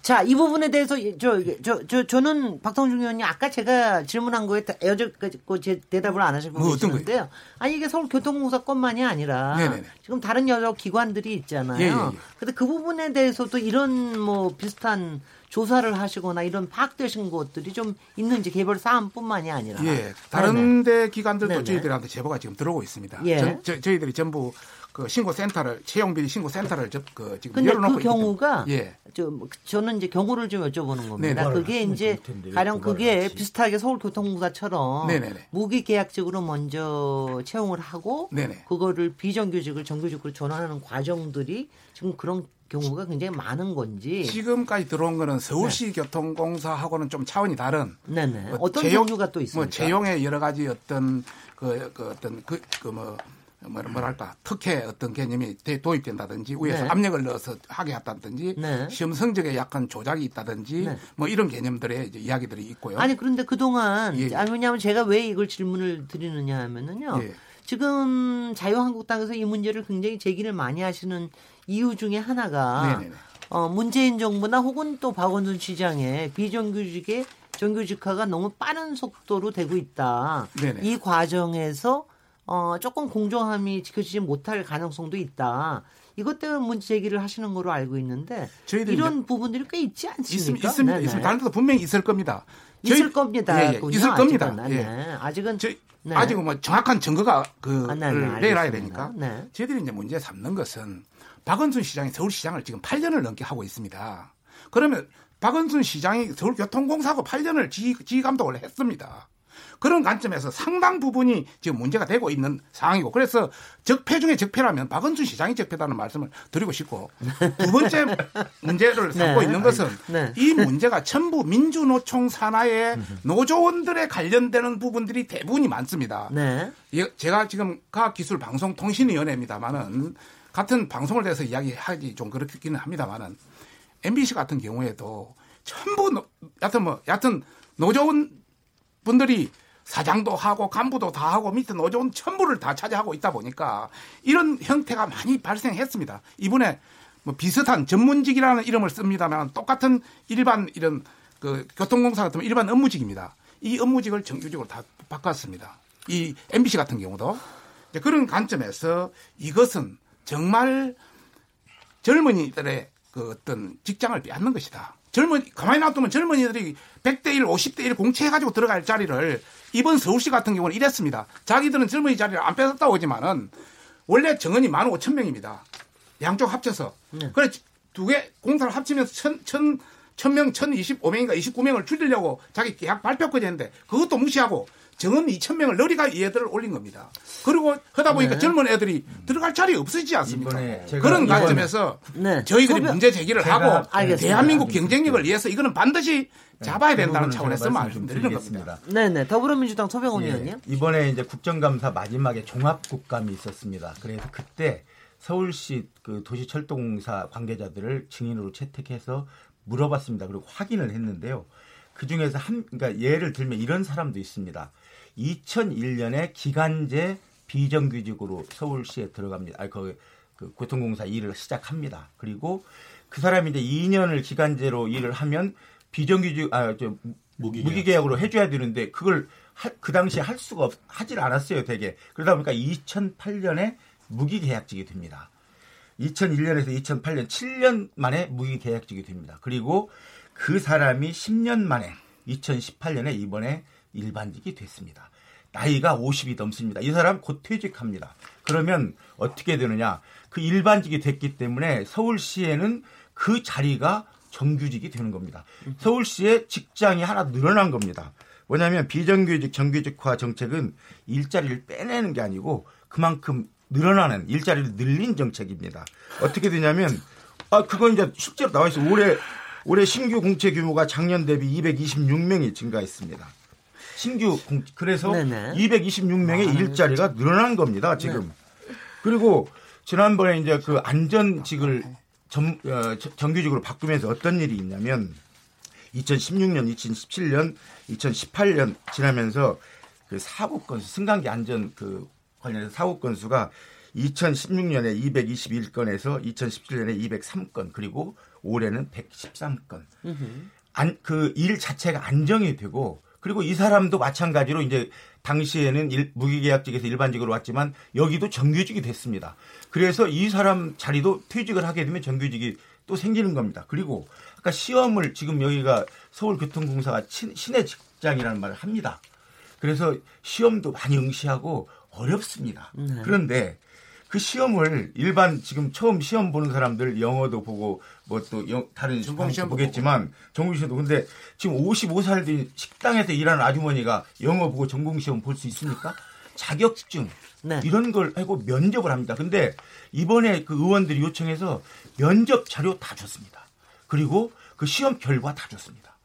자, 이 부분에 대해서 저, 저, 저, 저는 박성중 의원님 아까 제가 질문한 거에 여쭤고 제 대답을 안 하실 분이 있는데요. 아니, 이게 서울교통공사 것만이 아니라 네네네. 지금 다른 여러 기관들이 있잖아요. 그런데 그 부분에 대해서도 이런 뭐 비슷한 조사를 하시거나 이런 파악되신 것들이 좀 있는지 개별 사안뿐만이 아니라. 예, 다른 네네. 데 기관들도 네네. 저희들한테 제보가 지금 들어오고 있습니다. 예. 저, 저, 저희들이 전부 그 신고센터를 채용비리 신고센터를 저, 그 지금 열어놓고 그 경우가 예. 저, 저는 이제 경우를 좀 여쭤보는 겁니다. 네네. 그게 이제 가령 그게 같이. 비슷하게 서울교통공사처럼 네네네. 무기계약직으로 먼저 채용을 하고 네네. 그거를 비정규직을 정규직으로 전환하는 과정들이 지금 그런 경우가 굉장히 많은 건지. 지금까지 들어온 거는 서울시 네. 교통공사하고는 좀 차원이 다른. 네네. 뭐 어떤 채용, 종류가 또 있습니까? 뭐 채용의 여러 가지 어떤 그, 그 어떤 그, 그 뭐. 뭐랄까 특혜 어떤 개념이 도입된다든지 위에서 네. 압력을 넣어서 하게 했다든지 네. 시험 성적에 약간 조작이 있다든지 네. 뭐 이런 개념들의 이제 이야기들이 있고요. 아니 그런데 그동안 예. 아니 왜냐하면 제가 왜 이걸 질문을 드리느냐 하면은요. 예. 지금 자유한국당에서 이 문제를 굉장히 제기를 많이 하시는 이유 중에 하나가 네네네. 어, 문재인 정부나 혹은 또 박원순 시장의 비정규직의 정규직화가 너무 빠른 속도로 되고 있다. 네네. 이 과정에서 어, 조금 공정함이 지켜지지 못할 가능성도 있다. 이것 때문에 문제 제기를 하시는 거로 알고 있는데 이런 부분들이 꽤 있지 않습니까? 있습니다. 있습니다. 다른 데도 분명히 있을 겁니다. 저희, 있을 겁니다. 예, 예. 있을 겁니다. 아직은, 예. 네. 아직은 저희, 네. 아직은 뭐 정확한 증거가 그 아, 네, 네, 내놔야 되니까. 네. 저희들이 이제 문제 삼는 것은 박원순 시장이 서울시장을 지금 팔 년을 넘게 하고 있습니다. 그러면 박원순 시장이 서울교통공사하고 팔 년을 지, 지휘감독을 했습니다. 그런 관점에서 상당 부분이 지금 문제가 되고 있는 상황이고, 그래서 적폐 중에 적폐라면 박원순 시장이 적폐다는 말씀을 드리고 싶고, 두 번째 문제를 삼고 네. 있는 것은 네. 이 문제가 전부 민주노총 산하의 노조원들에 관련되는 부분들이 대부분이 많습니다. 네. 제가 지금 과학기술방송통신위원회입니다만은 같은 방송을 대해서 이야기하기 좀 그렇기는 합니다만은 엠비씨 같은 경우에도 전부 노, 여하튼 뭐 여하튼 노조원 분들이 사장도 하고 간부도 다 하고 밑에 노조원 전부를 다 차지하고 있다 보니까 이런 형태가 많이 발생했습니다. 이번에 뭐 비슷한 전문직이라는 이름을 씁니다만 똑같은 일반 이런 그 교통공사 같은 일반 업무직입니다. 이 업무직을 정규직으로 다 바꿨습니다. 이 엠비씨 같은 경우도 이제 그런 관점에서 이것은 정말 젊은이들의 그 어떤 직장을 빼앗는 것이다. 젊은, 가만히 놔두면 젊은이들이 백 대 일, 오십 대 일 공채해가지고 들어갈 자리를 이번 서울시 같은 경우는 이랬습니다. 자기들은 젊은이 자리를 안 뺏었다고 하지만은 원래 정원이 만 오천 명입니다. 양쪽 합쳐서. 네. 그래, 두 개 공사를 합치면서 천, 천, 천 명, 천이십오 명인가 이십구 명을 줄이려고 자기 계약 발표까지 했는데 그것도 무시하고 정원 이천 명을 너리가 이 애들을 올린 겁니다. 그리고 하다 보니까 네. 젊은 애들이 들어갈 자리 없어지지 않습니까? 그런 관점에서 네. 저희들이 소병, 문제 제기를 하고 알겠습니다. 대한민국 경쟁력을 위해서 이거는 반드시 잡아야 된다는 차원에서 말씀드리는 겁니다. 네네. 더불어민주당 소병훈 의원님. 네. 이번에 이제 국정감사 마지막에 종합국감이 있었습니다. 그래서 그때 서울시 그 도시철도공사 관계자들을 증인으로 채택해서 물어봤습니다. 그리고 확인을 했는데요. 그중에서 한, 그러니까 예를 들면 이런 사람도 있습니다. 이천일 년에 기간제 비정규직으로 서울시에 들어갑니다. 아니, 그, 그 교통공사 일을 시작합니다. 그리고 그 사람이 이제 이 년을 기간제로 일을 하면 비정규직, 아, 저, 무기계약. 무기계약으로 해줘야 되는데 그걸 하, 그 당시에 할 수가 없, 하질 않았어요, 되게. 그러다 보니까 이천팔 년에 무기계약직이 됩니다. 이천일 년에서 이천팔 년, 칠 년 만에 무기계약직이 됩니다. 그리고 그 사람이 십 년 만에 이천십팔 년에 이번에 일반직이 됐습니다. 나이가 오십이 넘습니다. 이 사람 곧 퇴직합니다. 그러면 어떻게 되느냐. 그 일반직이 됐기 때문에 서울시에는 그 자리가 정규직이 되는 겁니다. 서울시에 직장이 하나 늘어난 겁니다. 뭐냐면 비정규직 정규직화 정책은 일자리를 빼내는 게 아니고 그만큼 늘어나는 일자리를 늘린 정책입니다. 어떻게 되냐면 아 그건 이제 실제로 나와 있어요. 올해 올해 신규 공채 규모가 작년 대비 이백이십육 명이 증가했습니다. 신규 공 그래서 네네. 이백이십육 명의 아, 일자리가 늘어난 겁니다. 지금. 네. 그리고 지난번에 이제 그 안전직을 정, 어, 정규직으로 바꾸면서 어떤 일이 있냐면 이천십육 년, 이천십칠 년, 이천십팔 년 지나면서 그 사고 건수, 승강기 안전 그 관련해서 사고 건수가 이천십육 년에 이백이십일 건에서 이천십칠 년에 이백삼 건 그리고 올해는 백십삼 건. 안, 그 일 자체가 안정이 되고 그리고 이 사람도 마찬가지로 이제 당시에는 일, 무기계약직에서 일반직으로 왔지만 여기도 정규직이 됐습니다. 그래서 이 사람 자리도 퇴직을 하게 되면 정규직이 또 생기는 겁니다. 그리고 아까 시험을 지금 여기가 서울교통공사가 친, 신의 직장이라는 말을 합니다. 그래서 시험도 많이 응시하고 어렵습니다. 네. 그런데 그 시험을 일반 지금 처음 시험 보는 사람들 영어도 보고 뭐 또 다른 전공시험도 보겠지만 전공시험도 근데 지금 오십오 살 된 식당에서 일하는 아주머니가 영어 보고 전공시험 볼 수 있습니까? 자격증 네. 이런 걸 하고 면접을 합니다. 근데 이번에 그 의원들이 요청해서 면접 자료 다 줬습니다. 그리고 그 시험 결과 다 줬습니다.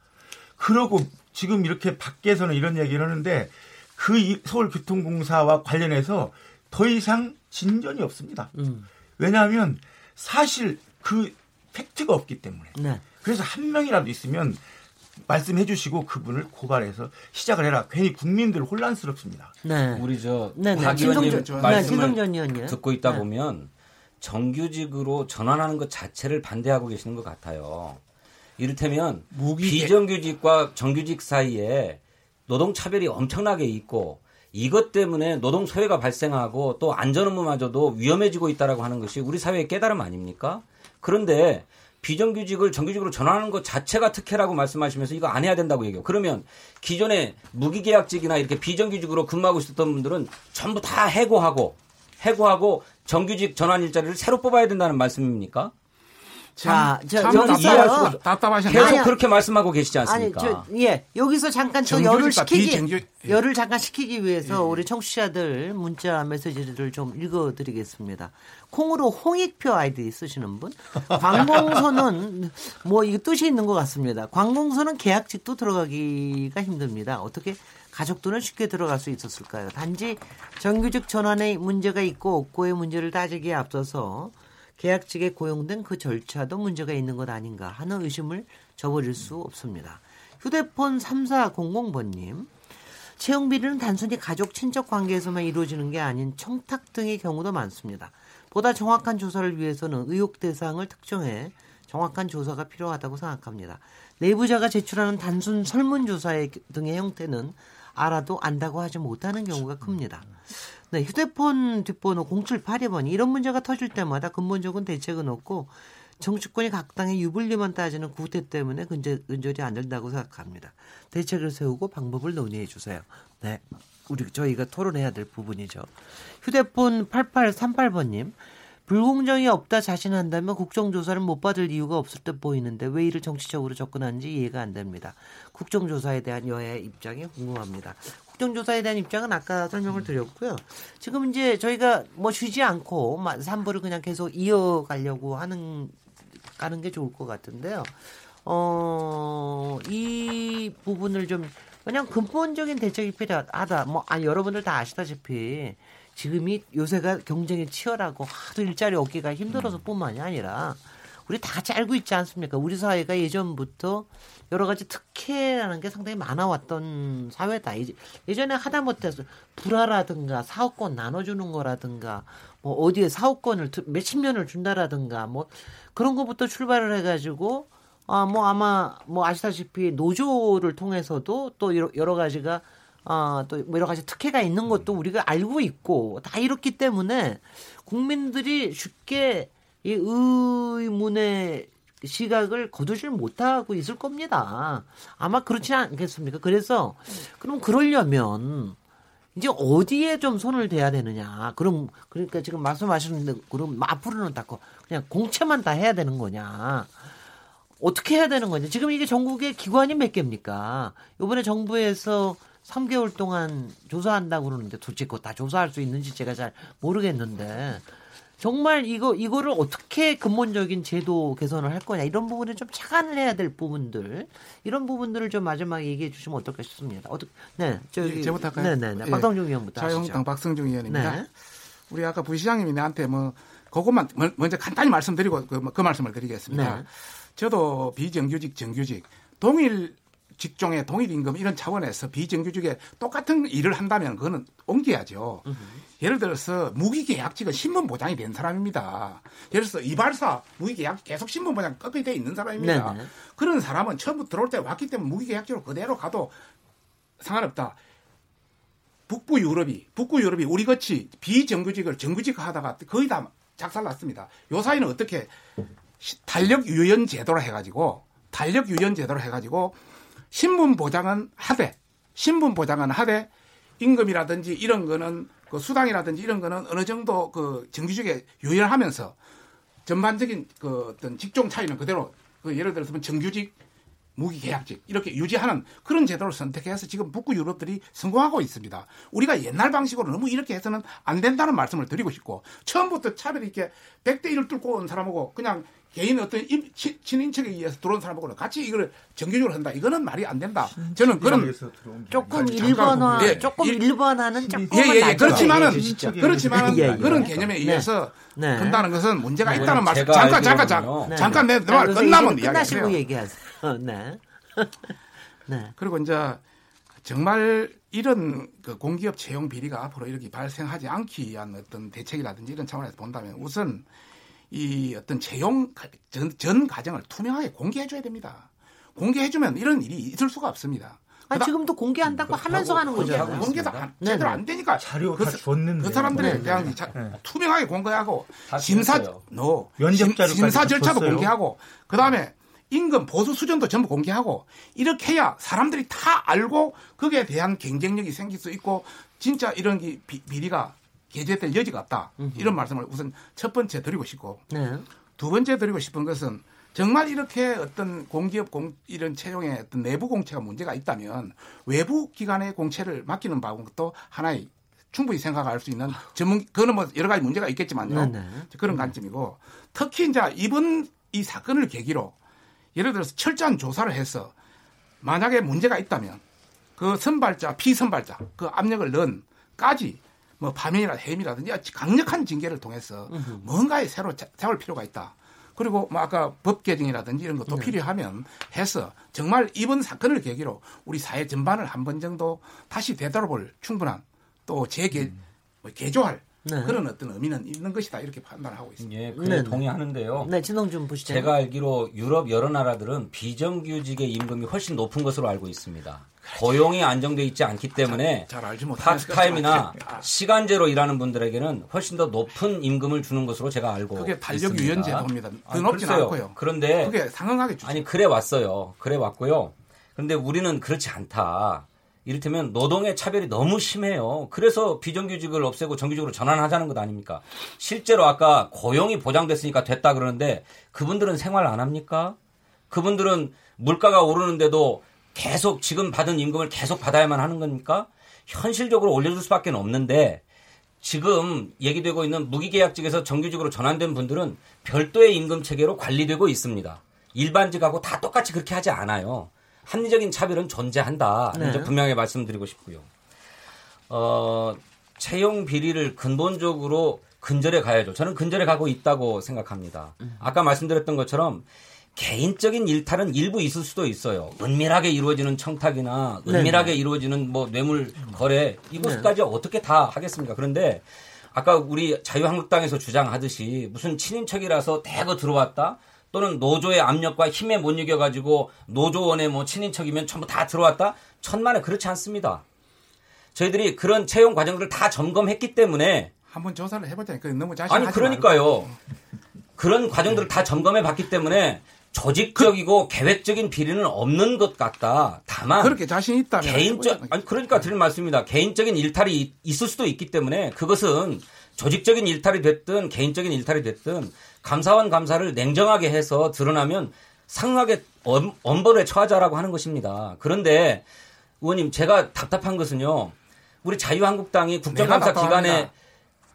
그러고 지금 이렇게 밖에서는 이런 얘기를 하는데 그 서울교통공사와 관련해서 더 이상 진전이 없습니다. 음. 왜냐하면 사실 그 팩트가 없기 때문에. 네. 그래서 한 명이라도 있으면 말씀해 주시고 그분을 고발해서 시작을 해라. 괜히 국민들 혼란스럽습니다. 네. 우리 저 박 의원님 말씀을 네, 듣고 있다 네. 보면 정규직으로 전환하는 것 자체를 반대하고 계시는 것 같아요. 이를테면 무기... 비정규직과 정규직 사이에 노동차별이 엄청나게 있고 이것 때문에 노동 소외가 발생하고 또 안전업무마저도 위험해지고 있다라고 하는 것이 우리 사회의 깨달음 아닙니까? 그런데 비정규직을 정규직으로 전환하는 것 자체가 특혜라고 말씀하시면서 이거 안 해야 된다고 얘기해요. 그러면 기존에 무기계약직이나 이렇게 비정규직으로 근무하고 있었던 분들은 전부 다 해고하고 해고하고 정규직 전환 일자리를 새로 뽑아야 된다는 말씀입니까? 자, 참, 참 여기서 답답하셨네요. 계속 아니요. 그렇게 말씀하고 계시지 않습니까? 아니, 저, 예, 여기서 잠깐 또 열을 시키기, 비정규... 열을 잠깐 식히기 위해서 예. 우리 청취자들 문자 메시지를 좀 읽어드리겠습니다. 콩으로 홍익표 아이디 쓰시는 분, 관공서는 뭐 이게 뜻이 있는 것 같습니다. 관공서는 계약직도 들어가기가 힘듭니다. 어떻게? 가족들은 쉽게 들어갈 수 있었을까요? 단지 정규직 전환의 문제가 있고 없고의 문제를 따지기에 앞서서. 계약직에 고용된 그 절차도 문제가 있는 것 아닌가 하는 의심을 저버릴 수 없습니다. 휴대폰 삼사공공 번님. 채용비리는 단순히 가족, 친척 관계에서만 이루어지는 게 아닌 청탁 등의 경우도 많습니다. 보다 정확한 조사를 위해서는 의혹 대상을 특정해 정확한 조사가 필요하다고 생각합니다. 내부자가 제출하는 단순 설문조사 등의 형태는 알아도 안다고 하지 못하는 경우가 큽니다. 네, 휴대폰 뒷번호 공칠팔이 번이 이런 문제가 터질 때마다 근본적인 대책은 없고 정치권이 각 당의 유불리만 따지는 구태 때문에 근절이 안 된다고 생각합니다. 대책을 세우고 방법을 논의해 주세요. 네, 우리 저희가 토론해야 될 부분이죠. 휴대폰 팔팔삼팔 번님. 불공정이 없다 자신한다면 국정조사를 못 받을 이유가 없을 듯 보이는데 왜 이를 정치적으로 접근하는지 이해가 안 됩니다. 국정조사에 대한 여야의 입장이 궁금합니다. 국정조사에 대한 입장은 아까 설명을 드렸고요. 지금 이제 저희가 뭐 쉬지 않고 삼 부를 그냥 계속 이어가려고 하는, 가는 게 좋을 것 같은데요. 어, 이 부분을 좀, 그냥 근본적인 대책이 필요하다. 뭐, 아, 여러분들 다 아시다시피 지금이 요새가 경쟁이 치열하고 하도 일자리 얻기가 힘들어서 뿐만이 아니라 우리 다 같이 알고 있지 않습니까? 우리 사회가 예전부터 여러 가지 특혜라는 게 상당히 많아왔던 사회다. 예전에 하다못해서 불화라든가 사업권 나눠주는 거라든가 뭐 어디에 사업권을 몇십 년을 준다라든가 뭐 그런 것부터 출발을 해가지고 아 뭐 아마 뭐 아시다시피 노조를 통해서도 또 여러 가지가 아, 또 여러 가지 특혜가 있는 것도 우리가 알고 있고 다 이렇기 때문에 국민들이 쉽게 이 의문의 시각을 거두질 못하고 있을 겁니다. 아마 그렇지 않겠습니까? 그래서 그럼 그러려면 이제 어디에 좀 손을 대야 되느냐? 그럼 그러니까 지금 말씀하시는데 그럼 앞으로는 다 그냥 공채만 다 해야 되는 거냐? 어떻게 해야 되는 거냐? 지금 이게 전국에 기관이 몇 개입니까? 이번에 정부에서 삼 개월 동안 조사한다고 그러는데 도대체 그거 다 조사할 수 있는지 제가 잘 모르겠는데 정말 이거, 이거를 어떻게 근본적인 제도 개선을 할 거냐 이런 부분에 좀 착안을 해야 될 부분들 이런 부분들을 좀 마지막에 얘기해 주시면 어떨까 싶습니다. 어떻게, 네. 저기. 제부탁할까요? 네네. 박성중 의원부터. 자유한국당 박성중 의원입니다. 네. 우리 아까 부시장님이 나한테 뭐, 그것만 먼저 간단히 말씀드리고 그, 그 말씀을 드리겠습니다. 네. 저도 비정규직, 정규직, 동일 직종의 동일 임금 이런 차원에서 비정규직에 똑같은 일을 한다면 그거는 옮겨야죠. 으흠. 예를 들어서 무기계약직은 신분보장이 된 사람입니다. 예를 들어서 이발사 무기계약 계속 신분보장 꺾여 돼 있는 사람입니다. 네네. 그런 사람은 처음부터 들어올 때 왔기 때문에 무기계약직으로 그대로 가도 상관없다. 북부 유럽이 북부 유럽이 우리같이 비정규직을 정규직화하다가 거의 다 작살났습니다. 요 사이는 어떻게 달력 유연 제도로 해가지고 달력 유연 제도로 해가지고 신분 보장은 하되, 신분 보장은 하되, 임금이라든지 이런 거는, 그 수당이라든지 이런 거는 어느 정도 그 정규직에 유연하면서 전반적인 그 어떤 직종 차이는 그대로, 그 예를 들어서 정규직, 무기계약직, 이렇게 유지하는 그런 제도를 선택해서 지금 북구 유럽들이 성공하고 있습니다. 우리가 옛날 방식으로 너무 이렇게 해서는 안 된다는 말씀을 드리고 싶고, 처음부터 차별이 이렇게 백 대 일을 뚫고 온 사람하고 그냥 개인 어떤 친인척에 의해서 들어온 사람하고는 같이 이걸 정규적으로 한다. 이거는 말이 안 된다. 저는 그런 조금 일반화, 예, 조금 일반화는 조금은 예, 예, 예. 그렇지만은 그렇지만은 예, 예. 그런 개념에 네. 의해서 네. 한다는 것은 문제가 네. 있다는 말씀. 잠깐 잠깐 잠깐 네. 잠깐 내 말 끝나면 이야기하세요. 얘기하세요. 네. 네. 그리고 이제 정말 이런 그 공기업 채용 비리가 앞으로 이렇게 발생하지 않기 위한 어떤 대책이라든지 이런 차원에서 본다면 우선. 이 어떤 채용 전, 전 과정을 투명하게 공개해줘야 됩니다. 공개해주면 이런 일이 있을 수가 없습니다. 아 지금도 공개한다고 하면서 하는 거죠. 공개도 안, 제대로 안 되니까 자료 그, 다 줬는데 그 사람들에 네, 대한 네. 자, 투명하게 공개하고 심사, no, 심사 절차도 줬어요. 공개하고 그 다음에 임금 보수 수준도 전부 공개하고 이렇게 해야 사람들이 다 알고 거기에 대한 경쟁력이 생길 수 있고 진짜 이런 게 비, 비리가 개재될 여지가 없다. 이런 말씀을 우선 첫 번째 드리고 싶고 네. 두 번째 드리고 싶은 것은 정말 이렇게 어떤 공기업 공, 이런 채용의 어떤 내부 공채가 문제가 있다면 외부 기관의 공채를 맡기는 방법도 하나의 충분히 생각할 수 있는 전문 그거는 뭐 여러 가지 문제가 있겠지만요. 네, 네. 그런 관점이고 특히 이제 이번 이 사건을 계기로 예를 들어서 철저한 조사를 해서 만약에 문제가 있다면 그 선발자, 피선발자 그 압력을 넣은 까지 뭐 파면이나 해임이라든지 강력한 징계를 통해서 으흠. 뭔가에 새로 세울 필요가 있다. 그리고 뭐 아까 법 개정이라든지 이런 것도 네. 필요하면 해서 정말 이번 사건을 계기로 우리 사회 전반을 한 번 정도 다시 되돌아볼 충분한 또 재개 음. 뭐 개조할 네. 그런 어떤 의미는 있는 것이다 이렇게 판단을 하고 있습니다. 예, 그래 네. 동의하는데요. 네, 진성준 보시죠. 제가 알기로 유럽 여러 나라들은 비정규직의 임금이 훨씬 높은 것으로 알고 있습니다. 고용이 안정돼 있지 않기 때문에 파트타임이나 시간제로 일하는 분들에게는 훨씬 더 높은 임금을 주는 것으로 제가 알고 그게 있습니다. 그게 달력 유연 제도입니다. 그 높진 않고요. 그런데 그게 상응하게 주죠. 아니 그래 왔어요. 그래 왔고요. 그런데 우리는 그렇지 않다. 이를테면 노동의 차별이 너무 심해요. 그래서 비정규직을 없애고 정규직으로 전환하자는 것 아닙니까? 실제로 아까 고용이 보장됐으니까 됐다 그러는데 그분들은 생활 안 합니까? 그분들은 물가가 오르는데도 계속 지금 받은 임금을 계속 받아야만 하는 겁니까? 현실적으로 올려줄 수밖에 없는데 지금 얘기되고 있는 무기계약직에서 정규직으로 전환된 분들은 별도의 임금 체계로 관리되고 있습니다. 일반직하고 다 똑같이 그렇게 하지 않아요. 합리적인 차별은 존재한다. 네. 분명히 말씀드리고 싶고요. 어, 채용 비리를 근본적으로 근절에 가야죠. 저는 근절에 가고 있다고 생각합니다. 아까 말씀드렸던 것처럼 개인적인 일탈은 일부 있을 수도 있어요. 은밀하게 이루어지는 청탁이나 은밀하게 네네. 이루어지는 뭐 뇌물 거래 이것까지 네. 어떻게 다 하겠습니까? 그런데 아까 우리 자유한국당에서 주장하듯이 무슨 친인척이라서 대거 들어왔다 또는 노조의 압력과 힘에 못 이겨가지고 노조원의 뭐 친인척이면 전부 다 들어왔다? 천만에 그렇지 않습니다. 저희들이 그런 채용 과정들을 다 점검했기 때문에 한번 조사를 해봤자니까 너무 자신하지 아니 그러니까요. 그런 과정들을 다 점검해봤기 때문에 조직적이고 그, 계획적인 비리는 없는 것 같다. 다만 그렇게 자신 있다면 개인적 아니 그러니까 드릴 말씀입니다. 개인적인 일탈이 있을 수도 있기 때문에 그것은 조직적인 일탈이 됐든 개인적인 일탈이 됐든 감사원 감사를 냉정하게 해서 드러나면 상하게 엄벌에 처하자라고 하는 것입니다. 그런데 의원님 제가 답답한 것은요. 우리 자유한국당이 국정감사 기간에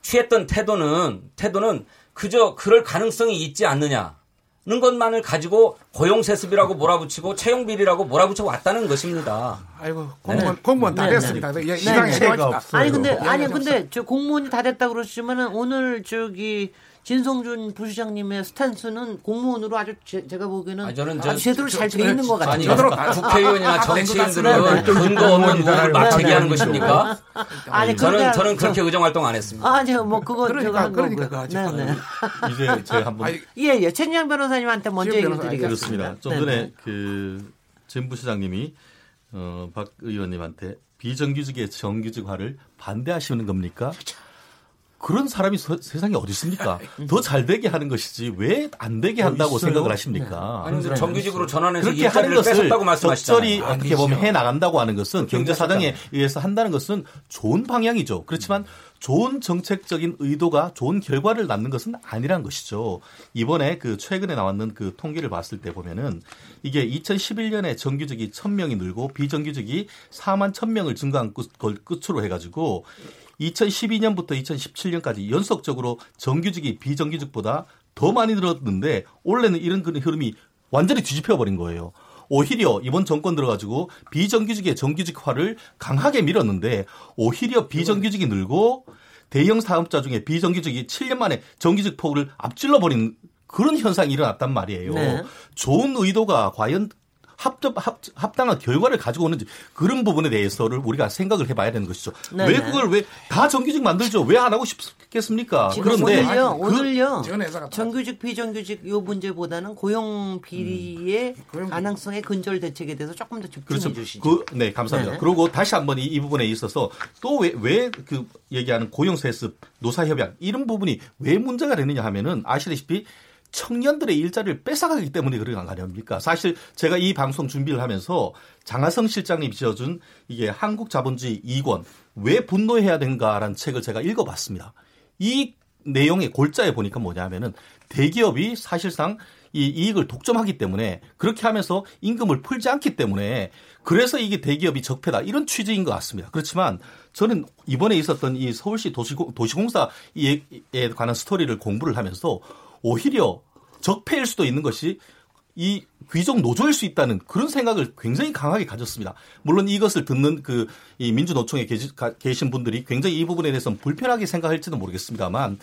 취했던 태도는 태도는 그저 그럴 가능성이 있지 않느냐. 는 것만을 가지고 고용세습이라고 몰아붙이고 채용비리라고 몰아붙여 왔다는 것입니다. 아이고 공무원 네. 공무원 다 됐습니다. 네, 네. 시간이 네, 네. 없어요. 아니 근데 아니 근데 저 공무원이 다 됐다 그러시면은 오늘 저기 진성준 부시장님의 스탠스는 공무원으로 아주 제, 제가 보기에는 아니, 저는 아주 제대로 잘 돼 있는 것 같아요. 아니, 국회의원이나 정치인들은 근거 없는 우를 막대기 하는 것입니까? 아니, 저는 저는 그렇게 의정 활동 안 했습니다. 아니요, 뭐 그거 그러니까, 제가 그러니까 네, 네. 이제 제가 한번 예예 예, 최진영 변호사님한테 먼저 얘기를 드리겠습니다. 좀 전에 그 진 부시장님이 어, 박 의원님한테 비정규직의 정규직화를 반대하시는 겁니까? 그런 사람이 서, 세상에 어디 있습니까? 더 잘 되게 하는 것이지 왜 안 되게 한다고 있어요? 생각을 하십니까? 네. 아니, 정규직으로 전환해서 그렇게 하는 것을 적절히 어떻게 보면 해 나간다고 하는 것은 경제 사정에 의해서 한다는 것은 좋은 방향이죠. 그렇지만 좋은 정책적인 의도가 좋은 결과를 낳는 것은 아니란 것이죠. 이번에 그 최근에 나왔는 그 통계를 봤을 때 보면은 이게 이천십일 년에 정규직이 천 명이 늘고 비정규직이 사만 천 명을 증가한 걸 끝으로 해가지고 이천십이 년부터 이천십칠 년까지 연속적으로 정규직이 비정규직보다 더 많이 늘었는데 원래는 이런 흐름이 완전히 뒤집혀버린 거예요. 오히려 이번 정권 들어가지고 비정규직의 정규직화를 강하게 밀었는데 오히려 비정규직이 늘고 대형 사업자 중에 비정규직이 칠 년 만에 정규직 폭을 앞질러버린 그런 현상이 일어났단 말이에요. 네. 좋은 의도가 과연 합적, 합, 합당한 결과를 가지고 오는지 그런 부분에 대해서를 우리가 생각을 해봐야 되는 것이죠. 네네. 왜 그걸 왜 다 정규직 만들죠? 왜 안 하고 싶겠습니까? 그런데 오늘요, 그, 오늘요 그, 정규직 비정규직 이 문제보다는 고용 비리의 음, 가능성의 근절 대책에 대해서 조금 더 집중해 그렇죠. 주시죠. 그, 네, 감사합니다. 네네. 그리고 다시 한번 이, 이 부분에 있어서 또 왜 왜 그 얘기하는 고용 세습, 노사 협약 이런 부분이 왜 문제가 되느냐 하면은 아시다시피. 청년들의 일자리를 뺏어가기 때문에 그런 거 아닙니까? 사실 제가 이 방송 준비를 하면서 장하성 실장님이 지어준 이게 한국자본주의 이권 왜 분노해야 되는가라는 책을 제가 읽어봤습니다. 이 내용의 골자에 보니까 뭐냐면은 대기업이 사실상 이 이익을 독점하기 때문에 그렇게 하면서 임금을 풀지 않기 때문에 그래서 이게 대기업이 적폐다 이런 취지인 것 같습니다. 그렇지만 저는 이번에 있었던 이 서울시 도시공, 도시공사에 관한 스토리를 공부를 하면서 오히려 적폐일 수도 있는 것이 이 귀족 노조일 수 있다는 그런 생각을 굉장히 강하게 가졌습니다. 물론 이것을 듣는 그 이 민주노총에 계시, 가, 계신 분들이 굉장히 이 부분에 대해서는 불편하게 생각할지는 모르겠습니다만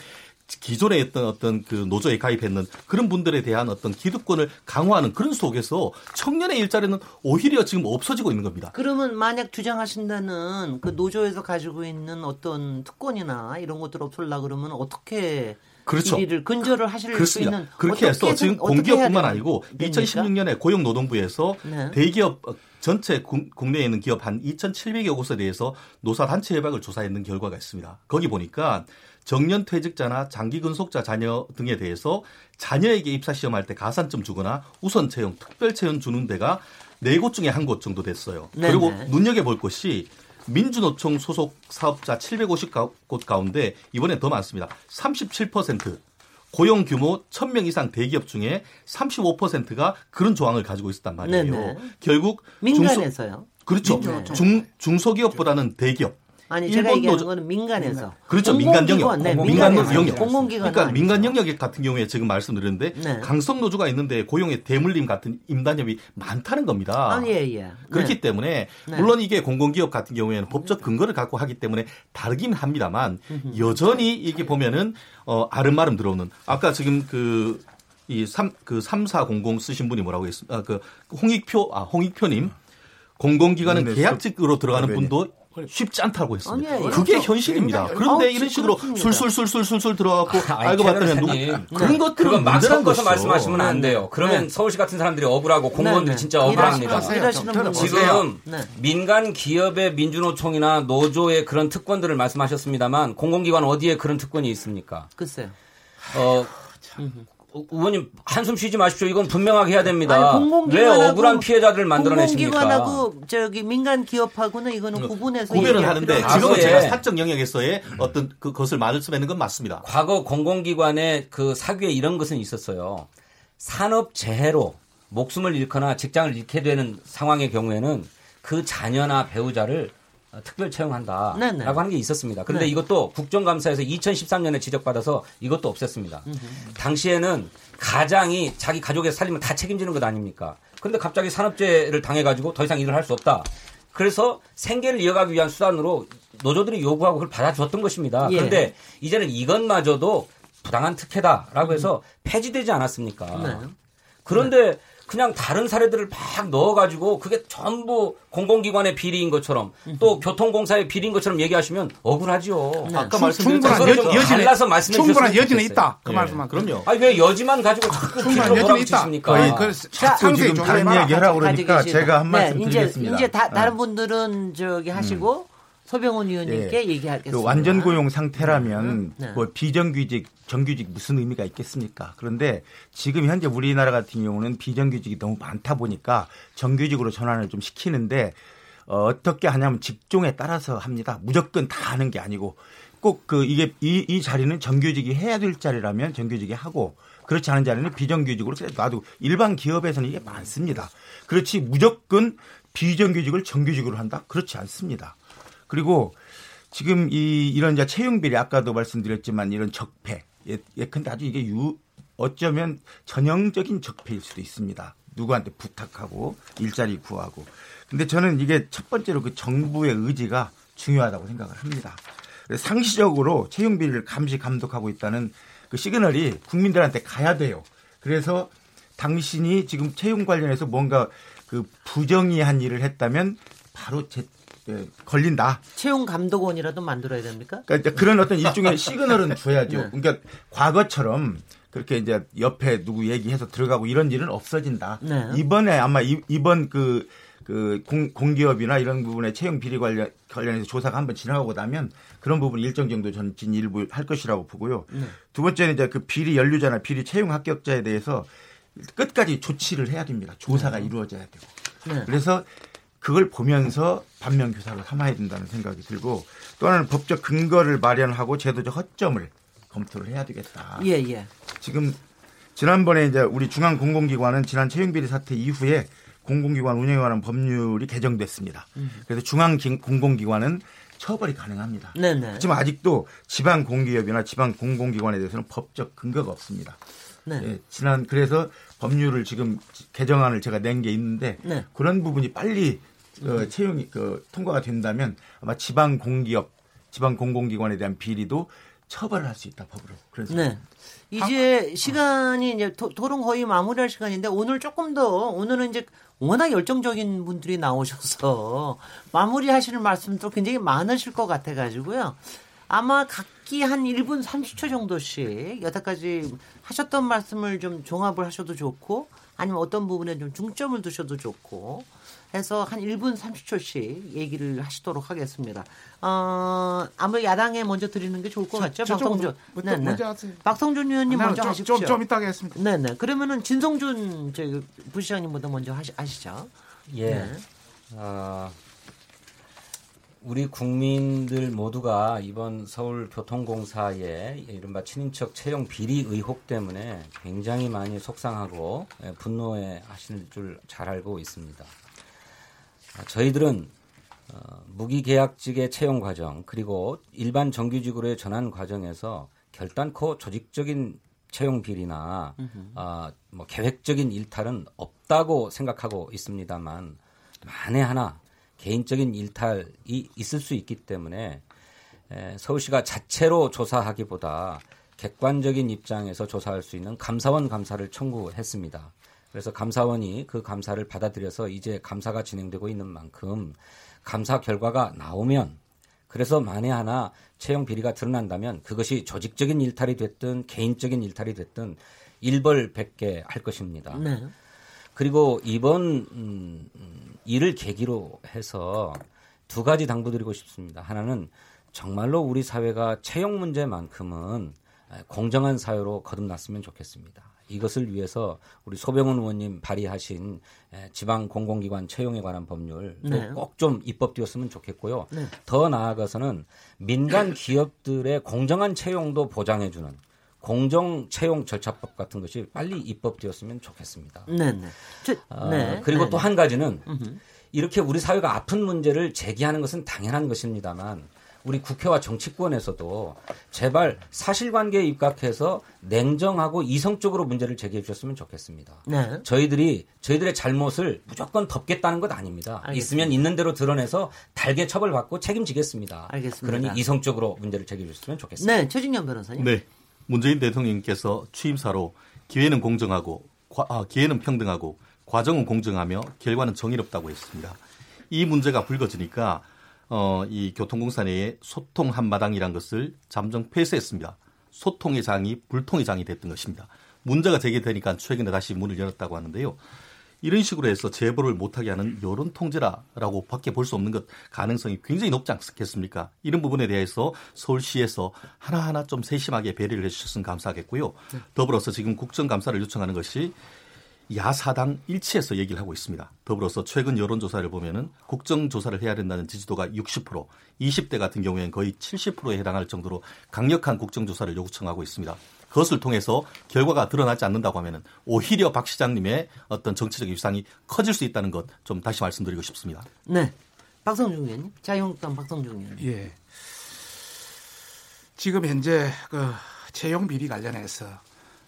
기존에 했던 어떤 그 노조에 가입했는 그런 분들에 대한 어떤 기득권을 강화하는 그런 속에서 청년의 일자리는 오히려 지금 없어지고 있는 겁니다. 그러면 만약 주장하신다는 그 노조에서 가지고 있는 어떤 특권이나 이런 것들 없으려고 그러면 어떻게 그렇죠. 비리를 근절을 하실 그렇습니다. 수 있는 그렇게 해서 지금 공기업뿐만 아니고 됩니까? 이천십육 년에 고용노동부에서 네. 대기업 전체 국내에 있는 기업 한 이천칠백여 곳에 대해서 노사단체 협약을 조사했는 결과가 있습니다. 거기 보니까 정년퇴직자나 장기근속자 자녀 등에 대해서 자녀에게 입사시험할 때 가산점 주거나 우선채용, 특별채용 주는 데가 네 곳 중에 한 곳 정도 됐어요. 네네. 그리고 눈여겨볼 것이 민주노총 소속 사업자 칠백오십 곳 가운데 이번에 더 많습니다. 삼십칠 퍼센트 고용 규모 천 명 이상 대기업 중에 삼십오 퍼센트가 그런 조항을 가지고 있었단 말이에요. 네네. 결국 민간에서요. 그렇죠. 중, 중소기업보다는 대기업. 아니 제가 얘기하는 거는 민간에서. 민간. 그렇죠. 민간 영역. 네, 민간 영역. 공공기관. 그러니까 민간 영역 같은 경우에 지금 말씀드렸는데 네. 강성노조가 있는데 고용의 대물림 같은 임단협이 많다는 겁니다. 아, 예, 예. 그렇기 네. 때문에 네. 물론 이게 공공기업 같은 경우에는 법적 근거를 갖고 하기 때문에 다르긴 합니다만 여전히 이게 보면은 어, 아름마름 들어오는 아까 지금 그 이 삼 그 삼사공공 쓰신 분이 뭐라고 했습니까? 아, 그 홍익표 아 홍익표님 공공기관은 네, 계약직으로 들어가는 네, 네. 분도 쉽지 않다고 했습니다. 아니에요. 그게 현실입니다. 그런데 아, 이런 식으로 술술술술술 들어가고 아, 알고 봤더니 누구 그런 것들은 막 섞어서 말씀하시면 안 돼요. 그러면 네. 서울시 같은 사람들이 억울하고 공무원들이 네. 진짜 억울합니다. 지금 네. 민간 기업의 민주노총이나 노조의 그런 특권들을 말씀하셨습니다만 공공기관 어디에 그런 특권이 있습니까? 글쎄요. 어 참. 의원님 한숨 쉬지 마십시오. 이건 분명하게 해야 됩니다. 아니, 왜 억울한 피해자들을 만들어내십니까? 공공기관하고 저기 민간 기업하고는 이거는 구분해서 구별은 하는데 지금은 제가 사적 영역에서의 어떤 그것을 말을 쓰는 건 맞습니다. 과거 공공기관의 그 사규에 이런 것은 있었어요. 산업 재해로 목숨을 잃거나 직장을 잃게 되는 상황의 경우에는 그 자녀나 배우자를 특별 채용한다라고 네네. 하는 게 있었습니다. 그런데 네. 이것도 국정감사에서 이천십삼 년에 지적받아서 이것도 없앴습니다. 음흠. 당시에는 가장이 자기 가족의 살림을 다 책임지는 것 아닙니까? 그런데 갑자기 산업재해를 당해가지고 더 이상 일을 할 수 없다. 그래서 생계를 이어가기 위한 수단으로 노조들이 요구하고 그걸 받아줬던 것입니다. 예. 그런데 이제는 이것마저도 부당한 특혜다라고 해서 폐지되지 않았습니까? 네. 그런데 네. 그냥 다른 사례들을 막 넣어가지고 그게 전부 공공기관의 비리인 것처럼 또 교통공사의 비리인 것처럼 얘기하시면 억울하죠. 네. 아까 말씀드렸죠. 여지, 여지는 달라서 말씀해 주셨어요. 충분한 여지는 있다. 그 예. 말씀만. 그럼요. 아니 왜 여지만 가지고 자꾸 비리로 뭐라고 치십니까? 그 상세히 좀 다른 얘기하라고 그러니까 제가 한 네, 말씀 이제, 드리겠습니다. 이제 다, 다른 분들은 저기 하시고 음. 소병훈 의원님께 예. 얘기하겠습니다. 완전 고용 상태라면 음. 네. 뭐 비정규직, 정규직 무슨 의미가 있겠습니까? 그런데 지금 현재 우리나라 같은 경우는 비정규직이 너무 많다 보니까 정규직으로 전환을 좀 시키는데 어, 어떻게 하냐면 직종에 따라서 합니다. 무조건 다 하는 게 아니고 꼭 그 이게 이, 이 자리는 정규직이 해야 될 자리라면 정규직이 하고 그렇지 않은 자리는 비정규직으로 놔두고 일반 기업에서는 이게 많습니다. 그렇지 무조건 비정규직을 정규직으로 한다? 그렇지 않습니다. 그리고 지금 이 이런 이제 채용비리 아까도 말씀드렸지만 이런 적폐 예, 예컨대 아주 이게 유, 어쩌면 전형적인 적폐일 수도 있습니다. 누구한테 부탁하고 일자리 구하고. 근데 저는 이게 첫 번째로 그 정부의 의지가 중요하다고 생각을 합니다. 상시적으로 채용비리를 감시 감독하고 있다는 그 시그널이 국민들한테 가야 돼요. 그래서 당신이 지금 채용 관련해서 뭔가 그 부정의한 일을 했다면 바로 제 예, 걸린다. 채용 감독원이라도 만들어야 됩니까? 그러니까 그런 어떤 일종의 시그널은 줘야죠. 네. 그러니까 과거처럼 그렇게 이제 옆에 누구 얘기해서 들어가고 이런 일은 없어진다. 네. 이번에 아마 이, 이번 그, 그 공, 공기업이나 이런 부분의 채용 비리 관련, 관련해서 조사가 한번 지나가고 나면 그런 부분 일정 정도 전진 일부 할 것이라고 보고요. 네. 두 번째는 이제 그 비리 연루자나 비리 채용 합격자에 대해서 끝까지 조치를 해야 됩니다. 조사가 네. 이루어져야 되고. 네. 그래서 그걸 보면서 반면교사를 삼아야 된다는 생각이 들고 또 하나는 법적 근거를 마련하고 제도적 허점을 검토를 해야 되겠다. 예, 예. 지금 지난번에 이제 우리 중앙공공기관은 지난 채용비리 사태 이후에 공공기관 운영에 관한 법률이 개정됐습니다. 음. 그래서 중앙공공기관은 처벌이 가능합니다. 네네. 하지만 아직도 지방공기업이나 지방공공기관에 대해서는 법적 근거가 없습니다. 네. 예, 지난 그래서 법률을 지금 개정안을 제가 낸 게 있는데 네. 그런 부분이 빨리 어, 채용이 그, 통과가 된다면 아마 지방 공기업, 지방 공공기관에 대한 비리도 처벌을 할 수 있다 법으로. 그래서 네. 이제 아, 시간이 이제 도, 토론 거의 마무리할 시간인데 오늘 조금 더 오늘은 이제 워낙 열정적인 분들이 나오셔서 마무리하시는 말씀도 굉장히 많으실 것 같아가지고요. 아마 각기 한 일 분 삼십 초 정도씩 여태까지 하셨던 말씀을 좀 종합을 하셔도 좋고 아니면 어떤 부분에 좀 중점을 두셔도 좋고 해서 한 일 분 삼십 초씩 얘기를 하시도록 하겠습니다. 어, 아무래도 야당에 먼저 드리는 게 좋을 것 같죠? 저, 박성준. 뭐, 네, 네. 박성준 의원님 먼저 저, 하십시오. 좀, 좀 이따 하겠습니다. 네네. 그러면은 진성준 부시장님보다 먼저 하시, 하시죠. 예. 네. 어... 우리 국민들 모두가 이번 서울교통공사의 이른바 친인척 채용 비리 의혹 때문에 굉장히 많이 속상하고 분노해 하시는 줄 잘 알고 있습니다. 저희들은 어, 무기계약직의 채용 과정 그리고 일반 정규직으로의 전환 과정에서 결단코 조직적인 채용 비리나 어, 뭐 계획적인 일탈은 없다고 생각하고 있습니다만 만에 하나 개인적인 일탈이 있을 수 있기 때문에 에, 서울시가 자체로 조사하기보다 객관적인 입장에서 조사할 수 있는 감사원 감사를 청구했습니다. 그래서 감사원이 그 감사를 받아들여서 이제 감사가 진행되고 있는 만큼 감사 결과가 나오면 그래서 만에 하나 채용 비리가 드러난다면 그것이 조직적인 일탈이 됐든 개인적인 일탈이 됐든 일벌백계 할 것입니다. 네. 그리고 이번 음, 이를 계기로 해서 두 가지 당부드리고 싶습니다. 하나는 정말로 우리 사회가 채용 문제만큼은 공정한 사회로 거듭났으면 좋겠습니다. 이것을 위해서 우리 소병훈 의원님 발의하신 지방 공공기관 채용에 관한 법률 네. 꼭 좀 입법되었으면 좋겠고요. 네. 더 나아가서는 민간 기업들의 공정한 채용도 보장해주는 공정 채용 절차법 같은 것이 빨리 입법되었으면 좋겠습니다. 네, 네. 저, 네. 어, 그리고 또 한 가지는 이렇게 우리 사회가 아픈 문제를 제기하는 것은 당연한 것입니다만 우리 국회와 정치권에서도 제발 사실관계에 입각해서 냉정하고 이성적으로 문제를 제기해 주셨으면 좋겠습니다. 네. 저희들이 저희들의 잘못을 무조건 덮겠다는 것 아닙니다. 알겠습니다. 있으면 있는 대로 드러내서 달게 처벌받고 책임지겠습니다. 알겠습니다. 그러니 이성적으로 문제를 제기해 주셨으면 좋겠습니다. 네, 최진영 변호사님. 네, 문재인 대통령께서 취임사로 기회는 공정하고 과, 아, 기회는 평등하고 과정은 공정하며 결과는 정의롭다고 했습니다. 이 문제가 불거지니까 어, 이 교통공사 내에 소통 한마당이란 것을 잠정 폐쇄했습니다. 소통의 장이 불통의 장이 됐던 것입니다. 문제가 제기되니까 최근에 다시 문을 열었다고 하는데요. 이런 식으로 해서 제보를 못하게 하는 여론 통제라고 밖에 볼 수 없는 것 가능성이 굉장히 높지 않겠습니까? 이런 부분에 대해서 서울시에서 하나하나 좀 세심하게 배려를 해주셨으면 감사하겠고요. 더불어서 지금 국정감사를 요청하는 것이 야사당 일치해서 얘기를 하고 있습니다. 더불어서 최근 여론조사를 보면은 국정조사를 해야 된다는 지지도가 육십 퍼센트, 이십 대 같은 경우에는 거의 칠십 퍼센트에 해당할 정도로 강력한 국정조사를 요청하고 있습니다. 그것을 통해서 결과가 드러나지 않는다고 하면은 오히려 박 시장님의 어떤 정치적 위상이 커질 수 있다는 것 좀 다시 말씀드리고 싶습니다. 네, 박성중 의원님, 자유한국당 박성중 의원님. 예. 지금 현재 그 채용 비리 관련해서.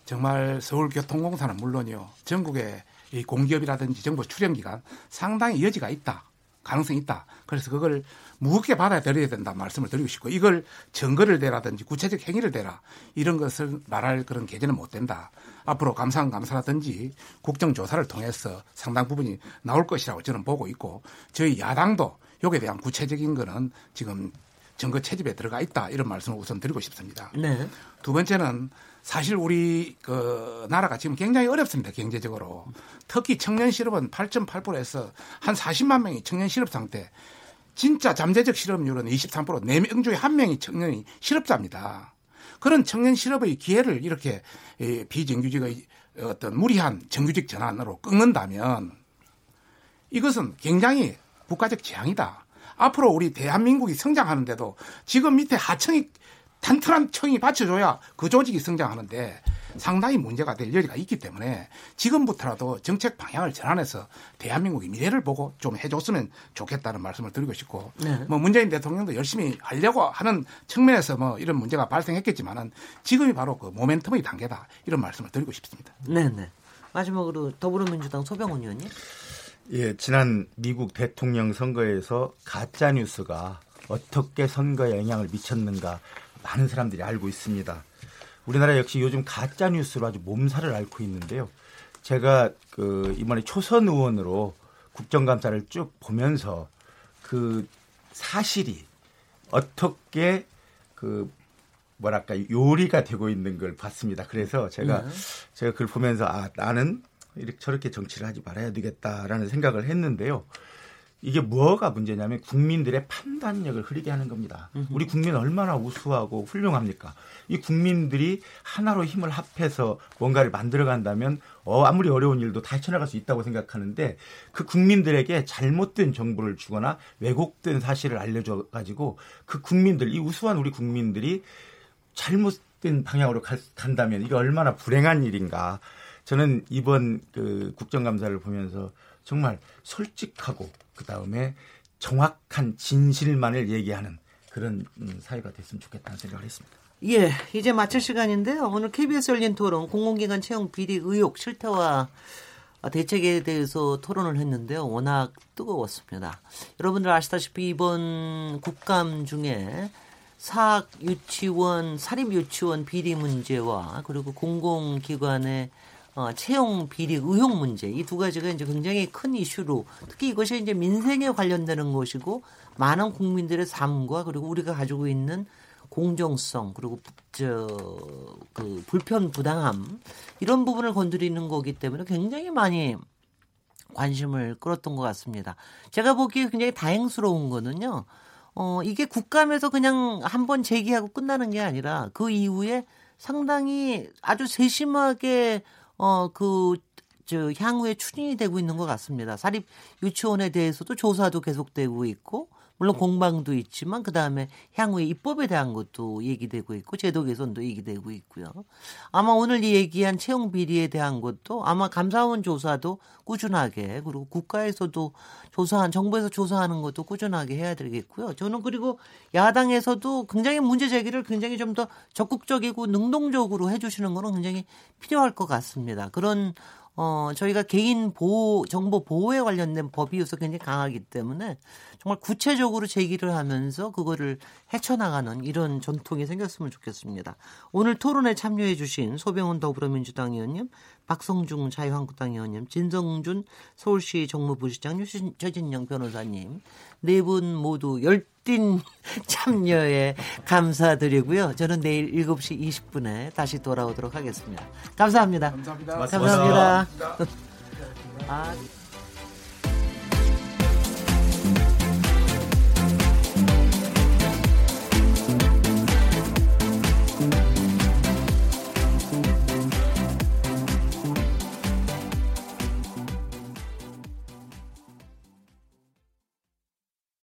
정말 서울교통공사는 물론이요. 전국의 이 공기업이라든지 정부 출연기관 상당히 여지가 있다. 가능성이 있다. 그래서 그걸 무겁게 받아들여야 된다 말씀을 드리고 싶고 이걸 증거를 대라든지 구체적 행위를 대라. 이런 것을 말할 그런 계제는 못 된다. 앞으로 감사원 감사라든지 국정조사를 통해서 상당 부분이 나올 것이라고 저는 보고 있고 저희 야당도 여기에 대한 구체적인 거는 지금 증거 채집에 들어가 있다. 이런 말씀을 우선 드리고 싶습니다. 네. 두 번째는 사실 우리 그 나라가 지금 굉장히 어렵습니다. 경제적으로. 특히 청년 실업은 팔 점 팔 퍼센트에서 한 사십만 명이 청년 실업 상태. 진짜 잠재적 실업률은 이십삼 퍼센트 네 명 중에 한 명이 청년이 실업자입니다. 그런 청년 실업의 기회를 이렇게 비정규직의 어떤 무리한 정규직 전환으로 끊는다면 이것은 굉장히 국가적 재앙이다. 앞으로 우리 대한민국이 성장하는데도 지금 밑에 하청이 탄탄한 청이 받쳐줘야 그 조직이 성장하는데 상당히 문제가 될 여지가 있기 때문에 지금부터라도 정책 방향을 전환해서 대한민국의 미래를 보고 좀 해줬으면 좋겠다는 말씀을 드리고 싶고 네. 뭐 문재인 대통령도 열심히 하려고 하는 측면에서 뭐 이런 문제가 발생했겠지만은 지금이 바로 그 모멘텀의 단계다 이런 말씀을 드리고 싶습니다. 네, 네. 마지막으로 더불어민주당 소병훈 의원님. 예, 지난 미국 대통령 선거에서 가짜 뉴스가 어떻게 선거에 영향을 미쳤는가. 많은 사람들이 알고 있습니다. 우리나라 역시 요즘 가짜 뉴스로 아주 몸살을 앓고 있는데요. 제가 그 이번에 초선 의원으로 국정감사를 쭉 보면서 그 사실이 어떻게 그 뭐랄까 요리가 되고 있는 걸 봤습니다. 그래서 제가 네. 제가 그걸 보면서 아 나는 이렇게 저렇게 정치를 하지 말아야 되겠다라는 생각을 했는데요. 이게 뭐가 문제냐면 국민들의 판단력을 흐리게 하는 겁니다. 우리 국민 얼마나 우수하고 훌륭합니까? 이 국민들이 하나로 힘을 합해서 뭔가를 만들어간다면 어, 아무리 어려운 일도 다 헤쳐나갈 수 있다고 생각하는데 그 국민들에게 잘못된 정보를 주거나 왜곡된 사실을 알려줘가지고 그 국민들, 이 우수한 우리 국민들이 잘못된 방향으로 간다면 이게 얼마나 불행한 일인가. 저는 이번 그 국정감사를 보면서 정말 솔직하고 그다음에 정확한 진실만을 얘기하는 그런 사회가 됐으면 좋겠다는 생각을 했습니다. 예, 이제 마칠 시간인데요. 오늘 케이비에스 열린 토론 공공기관 채용 비리 의혹 실태와 대책에 대해서 토론을 했는데요. 워낙 뜨거웠습니다. 여러분들 아시다시피 이번 국감 중에 사학 유치원, 사립 유치원 비리 문제와 그리고 공공기관의 채용 비리 의혹 문제, 이 두 가지가 이제 굉장히 큰 이슈로, 특히 이것이 이제 민생에 관련되는 것이고 많은 국민들의 삶과 그리고 우리가 가지고 있는 공정성 그리고 저, 그 불편 부당함 이런 부분을 건드리는 거기 때문에 굉장히 많이 관심을 끌었던 것 같습니다. 제가 보기에 굉장히 다행스러운 거는요, 어, 이게 국감에서 그냥 한번 제기하고 끝나는 게 아니라 그 이후에 상당히 아주 세심하게 어, 그, 저, 향후에 추진이 되고 있는 것 같습니다. 사립 유치원에 대해서도 조사도 계속되고 있고, 물론 공방도 있지만, 그 다음에 향후에 입법에 대한 것도 얘기되고 있고, 제도 개선도 얘기되고 있고요. 아마 오늘 이 얘기한 채용 비리에 대한 것도 아마 감사원 조사도 꾸준하게, 그리고 국가에서도 조사한, 정부에서 조사하는 것도 꾸준하게 해야 되겠고요. 저는 그리고 야당에서도 굉장히 문제 제기를 굉장히 좀 더 적극적이고 능동적으로 해주시는 거는 굉장히 필요할 것 같습니다. 그런 어, 저희가 개인 보호, 정보 보호에 관련된 법이 요소 굉장히 강하기 때문에 정말 구체적으로 제기를 하면서 그거를 헤쳐나가는 이런 전통이 생겼으면 좋겠습니다. 오늘 토론에 참여해 주신 소병훈 더불어민주당 의원님, 박성중 자유한국당 의원님, 진성준 서울시 정무부시장, 최진영 변호사님, 네 분 모두 열띤 참여에 감사드리고요. 저는 내일 일곱 시 이십 분에 다시 돌아오도록 하겠습니다. 감사합니다. 감사합니다. 감사합니다. 감사합니다. 감사합니다. 아.